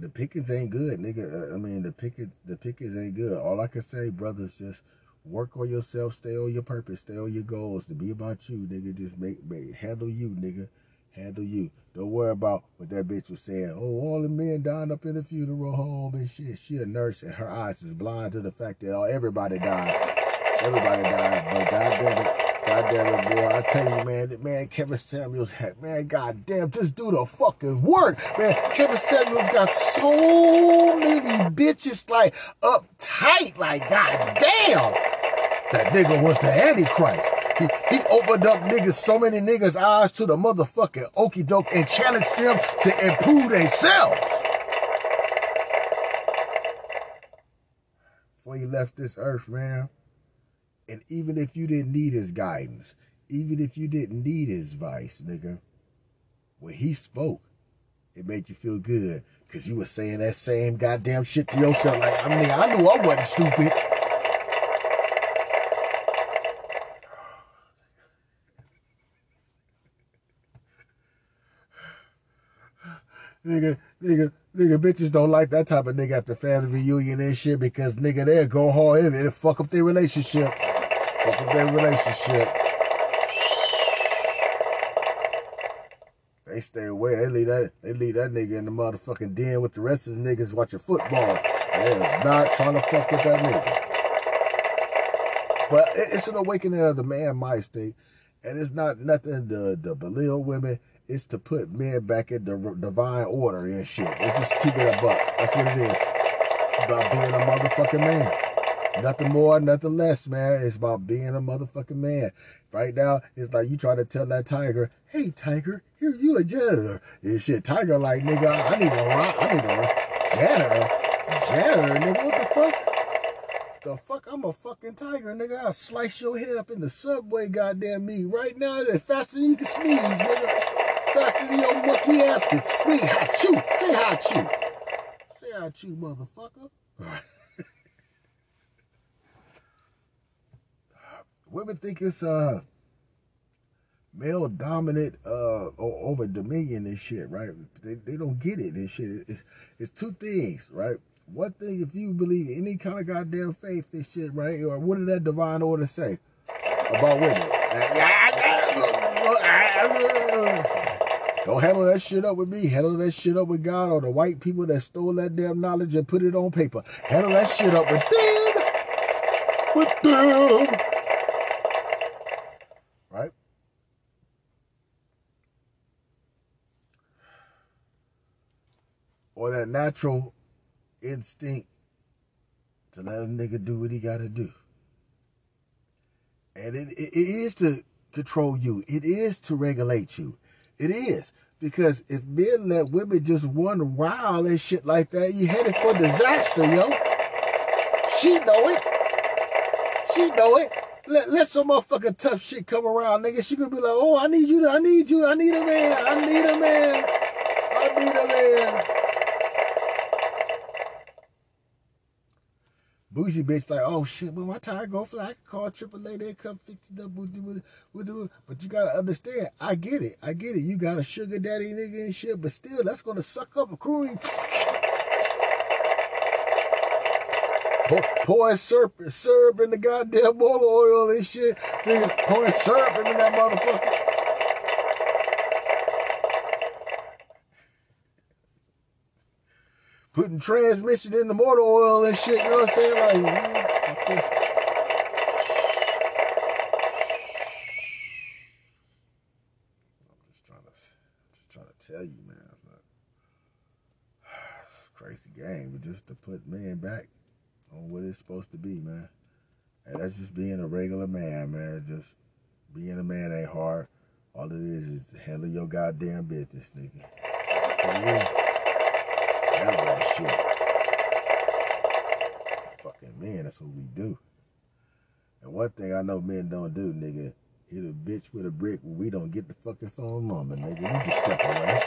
the pickings ain't good, nigga. I mean, the pickings ain't good. All I can say, brothers, just work on yourself, stay on your purpose, stay on your goals, to be about you, nigga. Just handle you, nigga. Handle you. Don't worry about what that bitch was saying. Oh, all the men died up in the funeral home and shit. She a nurse and her eyes is blind to the fact that everybody died. Everybody died. But God damn it, boy. I tell you, man, that man Kevin Samuels had, man, God damn, just do the fucking work. Man, Kevin Samuels got so many bitches like uptight, like God damn. That nigga was the Antichrist. He opened up niggas, so many niggas' eyes to the motherfucking okie doke and challenged them to improve themselves. Before he left this earth, man, and even if you didn't need his guidance, even if you didn't need his advice, nigga, when he spoke, it made you feel good because you were saying that same goddamn shit to yourself. Like, I mean, I knew I wasn't stupid. Nigga, bitches don't like that type of nigga at the family reunion and shit because, nigga, they'll go hard in it and fuck up their relationship. Fuck up their relationship. They stay away. They leave that nigga in the motherfucking den with the rest of the niggas watching football. They're not trying to fuck with that nigga. But it's an awakening of the man mind state, and it's not nothing to belittle women. It's to put men back in the divine order and shit. It's just keeping it a buck. That's what it is. It's about being a motherfucking man. Nothing more, nothing less, man. It's about being a motherfucking man. Right now, it's like you trying to tell that tiger, hey, tiger, here you a janitor. And shit, tiger like, nigga, I need a janitor. Janitor, nigga, what the fuck? The fuck, I'm a fucking tiger, nigga. I'll slice your head up in the subway, goddamn me. Right now, that's faster than you can sneeze, nigga. Faster than your monkey ass can sneeze. Achoo. Say achoo. Say achoo, motherfucker. Women think it's male dominant over dominion and shit, right? They don't get it and shit. It's two things, right? One thing, if you believe any kind of goddamn faith and shit, right? Or what did that divine order say about women? Don't handle that shit up with me. Handle that shit up with God or the white people that stole that damn knowledge and put it on paper. Handle that shit up with them. With them. Right? Or that natural instinct to let a nigga do what he gotta do. And it is to control you. It is to regulate you. It is, because if men let women just run wild and shit like that, you headed for disaster, yo. She know it. She know it. Let some motherfucking tough shit come around, nigga. She gonna be like, oh, I need you. I need a man. Bougie bitch like, oh shit, when my tire go fly, I can call AAA, they come fix it up. But you gotta understand, I get it. You got a sugar daddy nigga and shit, but still, that's gonna suck up a crew. Pouring syrup in the goddamn boiler oil and shit. Nigga, pouring syrup into that motherfucker. Putting transmission in the motor oil and shit, you know what I'm saying? Like, fucking. I'm just trying to tell you, man. It's a crazy game, but just to put men back on what it's supposed to be, man. And that's just being a regular man, man. Just being a man ain't hard. All it is handle your goddamn business, nigga. handle that shit. Fucking men, that's what we do. And one thing I know men don't do, nigga, hit a bitch with a brick when we don't get the fucking phone number, nigga. We just step away.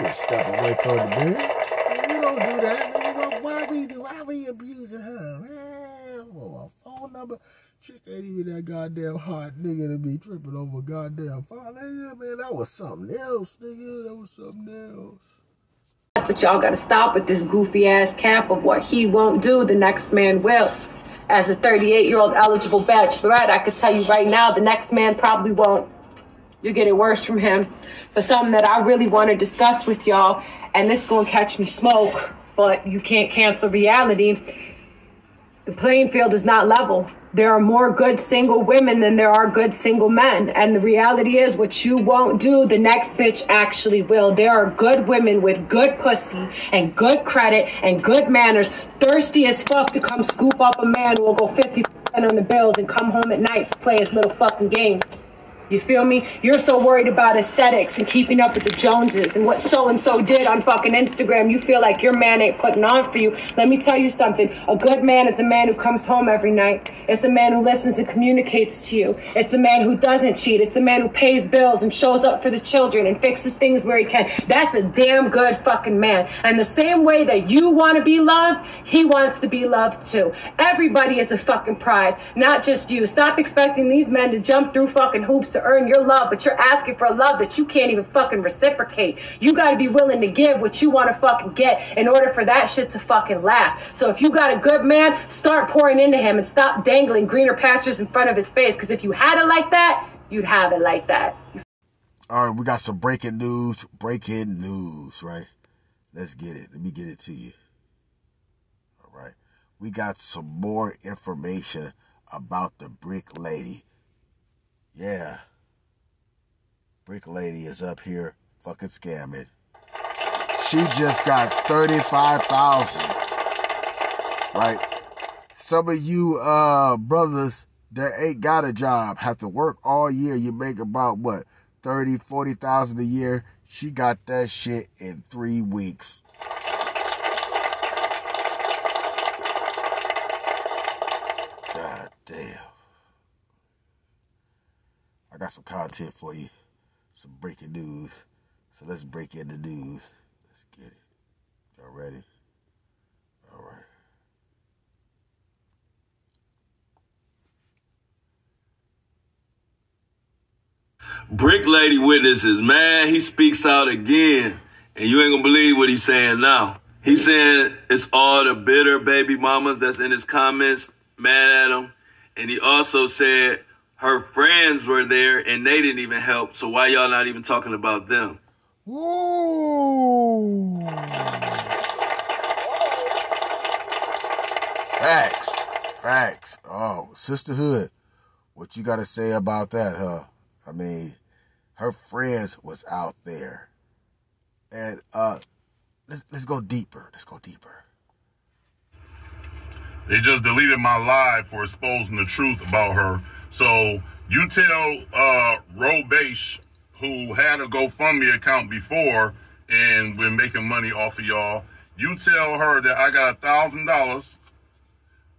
We just step away from the bitch. We don't do that, nigga. Why we abusing her? Man, well, our phone number, chick ain't even that goddamn hot, nigga, to be tripping over goddamn phone. Nigga, man, that was something else, nigga. That was something else. But y'all gotta stop with this goofy ass camp of what he won't do, the next man will. As a 38-year-old eligible bachelorette, I could tell you right now, the next man probably won't. You'll get it worse from him. But something that I really want to discuss with y'all, and this is going to catch me smoke, but you can't cancel reality. The playing field is not level. There are more good single women than there are good single men. And the reality is, what you won't do, the next bitch actually will. There are good women with good pussy and good credit and good manners, thirsty as fuck to come scoop up a man who will go 50% on the bills and come home at night to play his little fucking game. You feel me? You're so worried about aesthetics and keeping up with the Joneses and what so-and-so did on fucking Instagram. You feel like your man ain't putting on for you. Let me tell you something. A good man is a man who comes home every night. It's a man who listens and communicates to you. It's a man who doesn't cheat. It's a man who pays bills and shows up for the children and fixes things where he can. That's a damn good fucking man. And the same way that you want to be loved, he wants to be loved too. Everybody is a fucking prize, not just you. Stop expecting these men to jump through fucking hoops to earn your love, but you're asking for a love that you can't even fucking reciprocate. You gotta be willing to give what you wanna fucking get in order for that shit to fucking last. So if you got a good man, start pouring into him and stop dangling greener pastures in front of his face, because if you had it like that, you'd have it like that. All right, we got some breaking news, right? Let's get it. Let me get it to you. All right. We got some more information about the brick lady. Yeah. Brick lady is up here fucking scamming. She just got $35,000. Right? Some of you brothers that ain't got a job have to work all year. You make about what? $30,000-$40,000 a year. She got that shit in 3 weeks. God damn. I got some content for you, some breaking news. So let's break into news. Let's get it. Y'all ready? All right. Brick lady witnesses, man, he speaks out again, and you ain't gonna believe what he's saying now. He's saying it's all the bitter baby mamas that's in his comments, mad at him, and he also said her friends were there and they didn't even help, so why y'all not even talking about them? Ooh. Facts. Facts. Oh, sisterhood. What you got to say about that, huh? I mean, her friends was out there. And let's go deeper. Let's go deeper. They just deleted my live for exposing the truth about her. So you tell Robesh, who had a GoFundMe account before and been making money off of y'all, you tell her that I got $1,000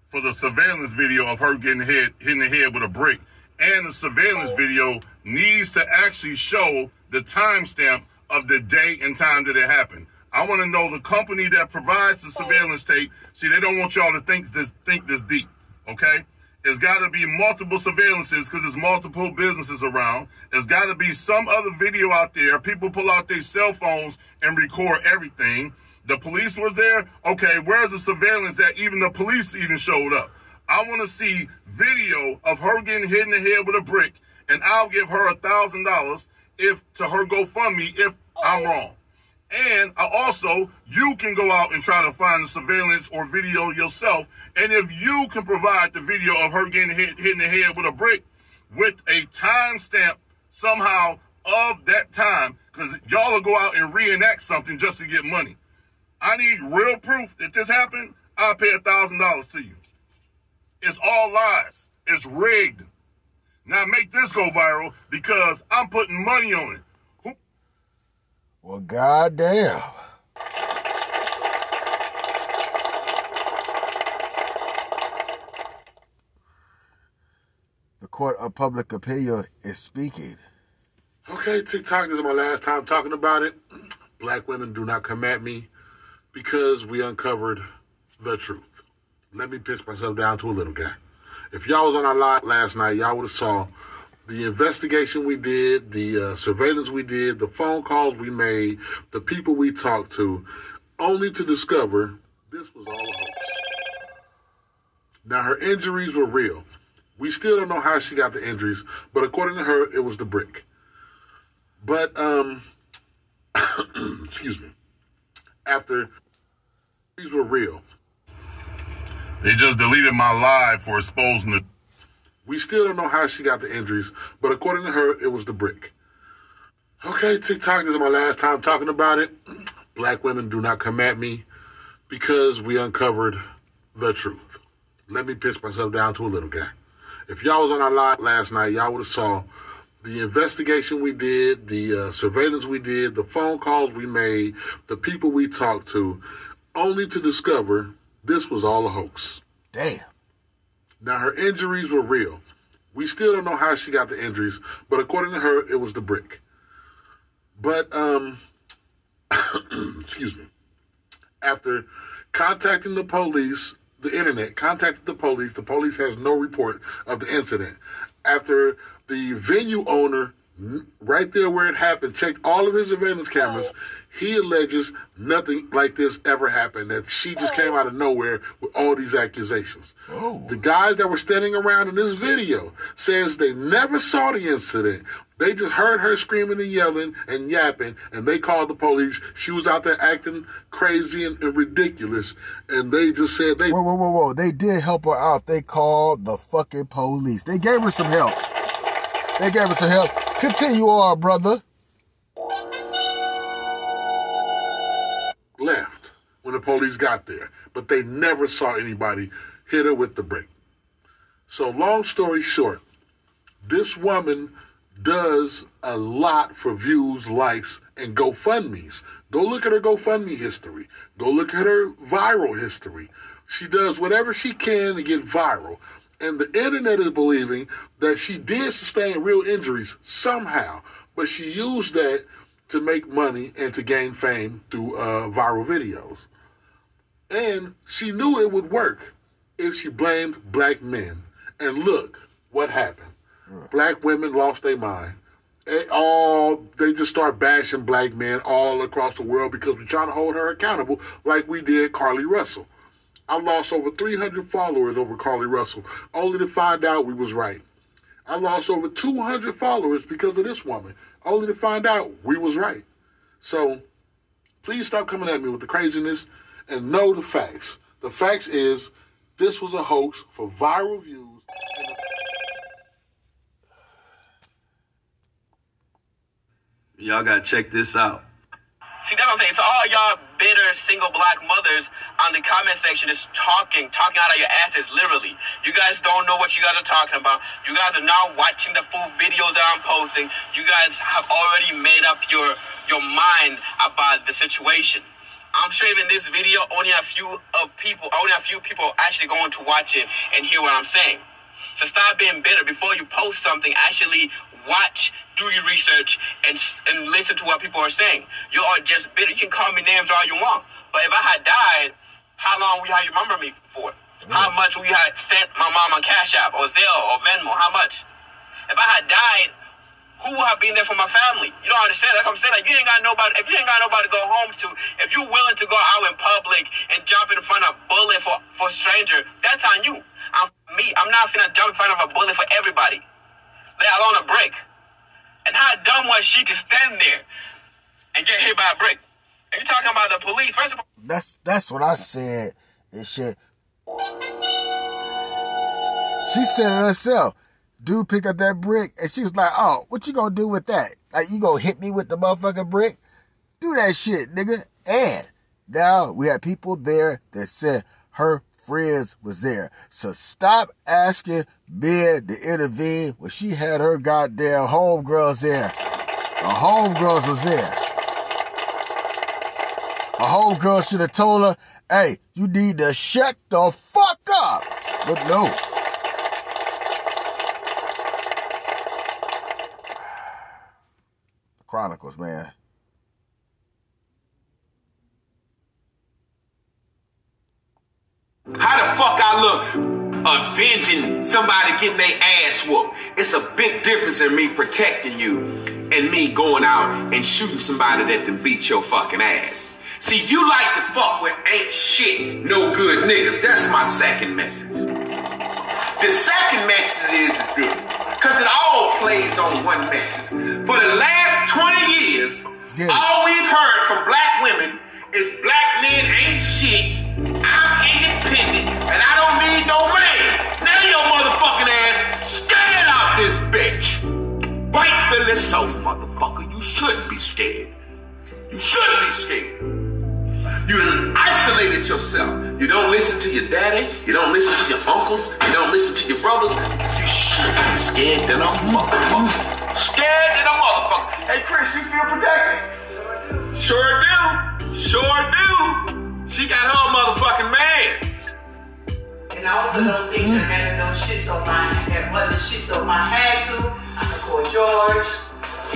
for the surveillance video of her getting hit in the head with a brick. And the surveillance video needs to actually show the timestamp of the day and time that it happened. I want to know the company that provides the surveillance tape. See, they don't want y'all to think this deep, okay? There's got to be multiple surveillances because there's multiple businesses around. There's got to be some other video out there. People pull out their cell phones and record everything. The police was there. Okay, where's the surveillance that even the police even showed up? I want to see video of her getting hit in the head with a brick, and I'll give her $1,000 to her GoFundMe if I'm wrong. And also, you can go out and try to find the surveillance or video yourself. And if you can provide the video of her getting hit in the head with a brick with a timestamp somehow of that time, because y'all will go out and reenact something just to get money. I need real proof that this happened. I'll pay $1,000 to you. It's all lies. It's rigged. Now make this go viral because I'm putting money on it. Well, goddamn. court of public opinion is speaking. Okay, TikTok, this is my last time talking about it. Black women, do not come at me because we uncovered the truth. Let me pitch myself down to a little guy. If y'all was on our live last night, y'all would have saw the investigation we did, the surveillance we did, the phone calls we made, the people we talked to, only to discover this was all a hoax. Now, her injuries were real. We still don't know how she got the injuries, but according to her, it was the brick. But, excuse me, after these were real. They just deleted my live for exposing the... We still don't know how she got the injuries, but according to her, it was the brick. Okay, TikTok, this is my last time talking about it. Black women, do not come at me because we uncovered the truth. Let me pitch myself down to a little guy. If y'all was on our live last night, y'all would have saw the investigation we did, the surveillance we did, the phone calls we made, the people we talked to, only to discover this was all a hoax. Damn. Now, her injuries were real. We still don't know how she got the injuries, but according to her, it was the brick. But, excuse me. After contacting the police, the internet contacted the police. The police has no report of the incident. After the venue owner, right there where it happened, checked all of his surveillance cameras, he alleges nothing like this ever happened, that she just came out of nowhere with all these accusations. Oh. The guys that were standing around in this video says they never saw the incident. They just heard her screaming and yelling and yapping, and they called the police. She was out there acting crazy and ridiculous, and they just said they... Whoa, whoa, whoa, whoa. They did help her out. They called the fucking police. They gave her some help. They gave her some help. Continue on, brother. Left when the police got there, but they never saw anybody hit her with the brick. So long story short, this woman... does a lot for views, likes, and GoFundMes. Go look at her GoFundMe history. Go look at her viral history. She does whatever she can to get viral. And the internet is believing that she did sustain real injuries somehow, but she used that to make money and to gain fame through viral videos. And she knew it would work if she blamed black men. And look what happened. Black women lost their mind. They just start bashing black men all across the world because we're trying to hold her accountable like we did Carly Russell. I lost over 300 followers over Carly Russell, only to find out we was right. I lost over 200 followers because of this woman, only to find out we was right. So please stop coming at me with the craziness and know the facts. The facts is this was a hoax for viral views. Y'all gotta check this out. See, that's what I'm saying. So all y'all bitter single black mothers on the comment section is talking out of your asses, literally. You guys don't know what you guys are talking about. You guys are not watching the full videos that I'm posting. You guys have already made up your mind about the situation. I'm sure even this video only a few people are actually going to watch it and hear what I'm saying. So stop being bitter. Before you post something, actually watch, do your research, and listen to what people are saying. You are just bitter. You can call me names all you want, but if I had died, how long would you remember me for? How much would you have sent my mom on Cash App or Zelle or Venmo? How much? If I had died, who would have been there for my family? You don't understand. That's what I'm saying. Like, you ain't got nobody. If you ain't got nobody to go home to, if you're willing to go out in public and jump in front of a bullet for a stranger, that's on you. I'm not finna jump in front of a bullet for everybody. Let alone a brick. And how dumb was she to stand there and get hit by a brick? And you're talking about the police. First of all, that's what I said and shit. She said it herself. Dude picked up that brick and she was like, oh, what you gonna do with that? Like, you gonna hit me with the motherfucking brick? Do that shit, nigga. And now we had people there that said her friends was there. So stop asking men to intervene when she had her goddamn homegirls there. Her homegirls was there. Her homegirl should have told her, hey, you need to shut the fuck up. But no. Chronicles, man. How the fuck I look avenging somebody getting their ass whooped? It's a big difference in me protecting you and me going out and shooting somebody that can beat your fucking ass. See, you like to fuck with ain't shit, no good niggas. That's my second message. The second message is this, because it all plays on one message. For the last 20 years, all we've heard from black women is black men ain't shit, I'm independent, and I don't need no man. Now your motherfucking ass scared out this bitch. Rightfully so, motherfucker. You shouldn't be scared. You shouldn't be scared. You isolated yourself. You don't listen to your daddy. You don't listen to your uncles. You don't listen to your brothers. You should be scared than a motherfucker. Scared than a motherfucker. Hey, Chris, you feel protected? Sure do. Sure do. She got her motherfucking man. And I also don't think that man no shit so mine. That wasn't shit so mine had to. I could call George.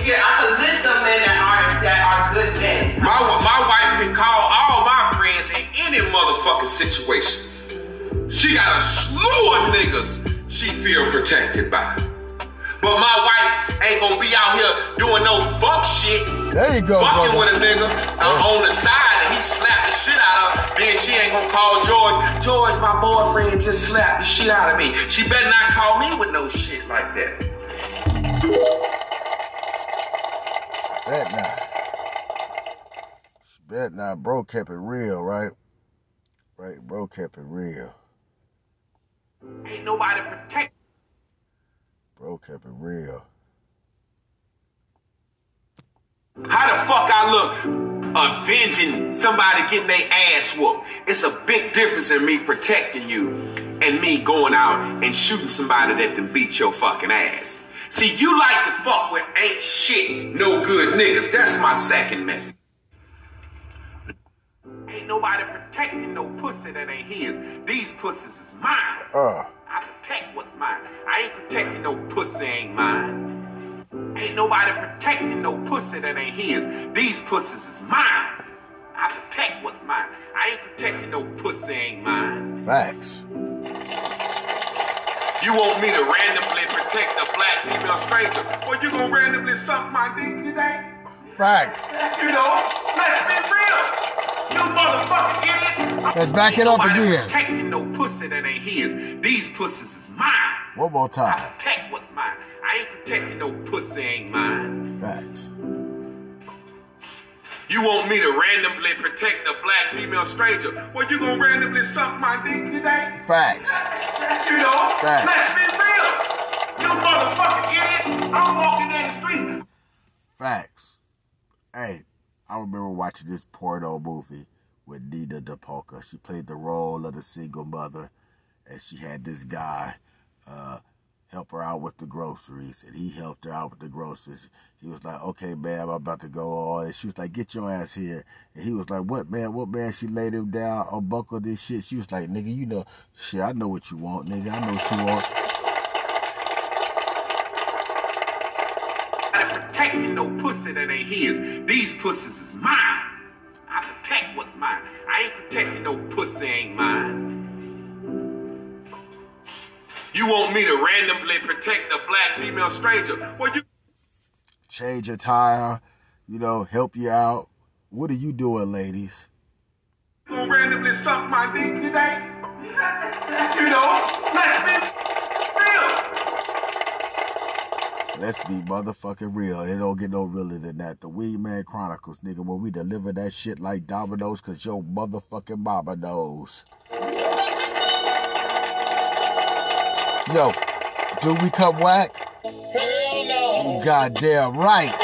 Yeah, I could list some men that are good men. My wife can call all my friends in any motherfucking situation. She got a slew of niggas she feel protected by. But my wife ain't gonna be out here doing no fuck shit. There you go, fucking brother. With a nigga on the side and he slapped the shit out of her. Then she ain't gonna call George. George, my boyfriend just slapped the shit out of me. She better not call me with no shit like that. She bet not. Bro kept it real, right? Right, bro kept it real. Ain't nobody protect. Bro kept it real. How the fuck I look avenging somebody getting their ass whooped? It's a big difference in me protecting you and me going out and shooting somebody that can beat your fucking ass. See, you like to fuck with ain't shit, no good niggas. That's my second message. Ain't nobody protecting no pussy that ain't his. These pussies is mine. I protect what's mine. I ain't protecting no pussy ain't mine. Ain't nobody protecting no pussy that ain't his. These pussies is mine. I protect what's mine. I ain't protecting no pussy ain't mine. Facts. You want me to randomly protect a black female stranger? Well, you gonna randomly suck my dick today? Facts. You know, let's be real. You motherfucking idiots. Let's back it up again. Protecting no pussy that ain't his. These pussies is mine. One more time. I protect what's mine. I ain't protecting no pussy ain't mine. Facts. You want me to randomly protect a black female stranger? Well, you gonna randomly suck my dick today? Facts. You know? Facts. Let's be real. You motherfucking idiots. I'm walking down the street. Facts. Hey. I remember watching this porno movie with Nina DePolka. She played the role of the single mother, and she had this guy help her out with the groceries, and he helped her out with the groceries. He was like, okay, ma'am, I'm about to go on. And she was like, get your ass here. And he was like, what, man? What, man? She laid him down, unbuckled this shit. She was like, nigga, you know, shit, I know what you want, nigga. I know what you want. No pussy that ain't his. These pussies is mine. I protect what's mine. I ain't protecting no pussy ain't mine. You want me to randomly protect a black female stranger? Well, you change your tire, you know, help you out. What are you doing, ladies? You gonna randomly suck my dick today? You know, let's be motherfucking real. It don't get no realer than that. The Wingman Chronicles, nigga, when we deliver that shit like dominoes, cause your motherfucking mama knows. Yo, do we come whack? Hell no. You goddamn right.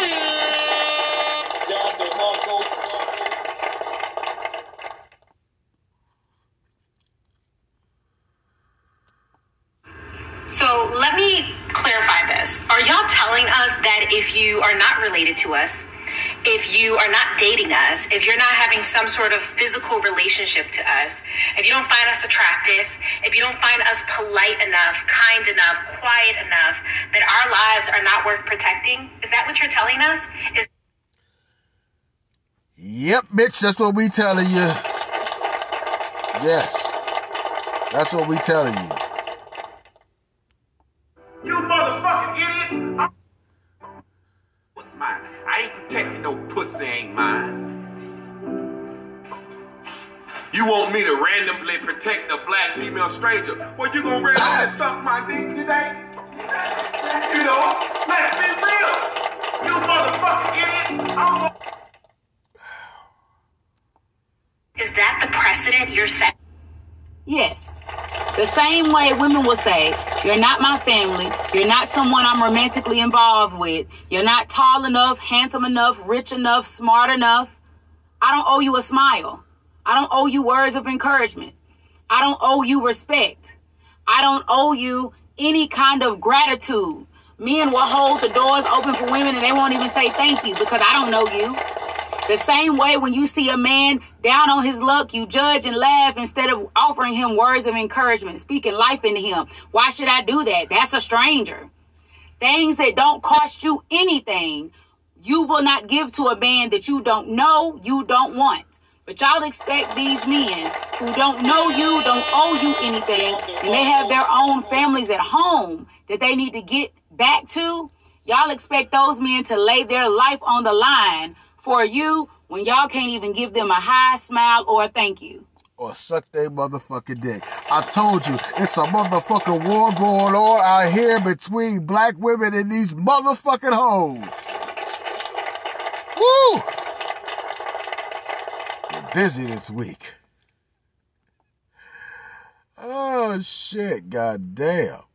So let me clarify this. Are y'all telling us that if you are not related to us, if you are not dating us, if you're not having some sort of physical relationship to us, if you don't find us attractive, if you don't find us polite enough, kind enough, quiet enough, that our lives are not worth protecting? Is that what you're telling us? Is Yep, bitch, that's what we telling you. Yes, that's what we telling you. You motherfucking idiots! What's mine? I ain't protecting no pussy, ain't mine. You want me to randomly protect a black female stranger? Well, you gonna randomly suck my dick today? You know, let's be real. You motherfucking idiots! Is that the precedent you're setting? Yes. The same way women will say, you're not my family, you're not someone I'm romantically involved with, you're not tall enough, handsome enough, rich enough, smart enough. I don't owe you a smile. I don't owe you words of encouragement. I don't owe you respect. I don't owe you any kind of gratitude. Men will hold the doors open for women and they won't even say thank you because I don't know you. The same way when you see a man down on his luck, you judge and laugh instead of offering him words of encouragement, speaking life into him. Why should I do that? That's a stranger. Things that don't cost you anything, you will not give to a man that you don't know, you don't want. But y'all expect these men who don't know you, don't owe you anything, and they have their own families at home that they need to get back to. Y'all expect those men to lay their life on the line for you, when y'all can't even give them a high smile or a thank you. Or suck they motherfucking dick. I told you, it's a motherfucking war going on out here between black women and these motherfucking hoes. Woo! Been busy this week. Oh, shit, goddamn.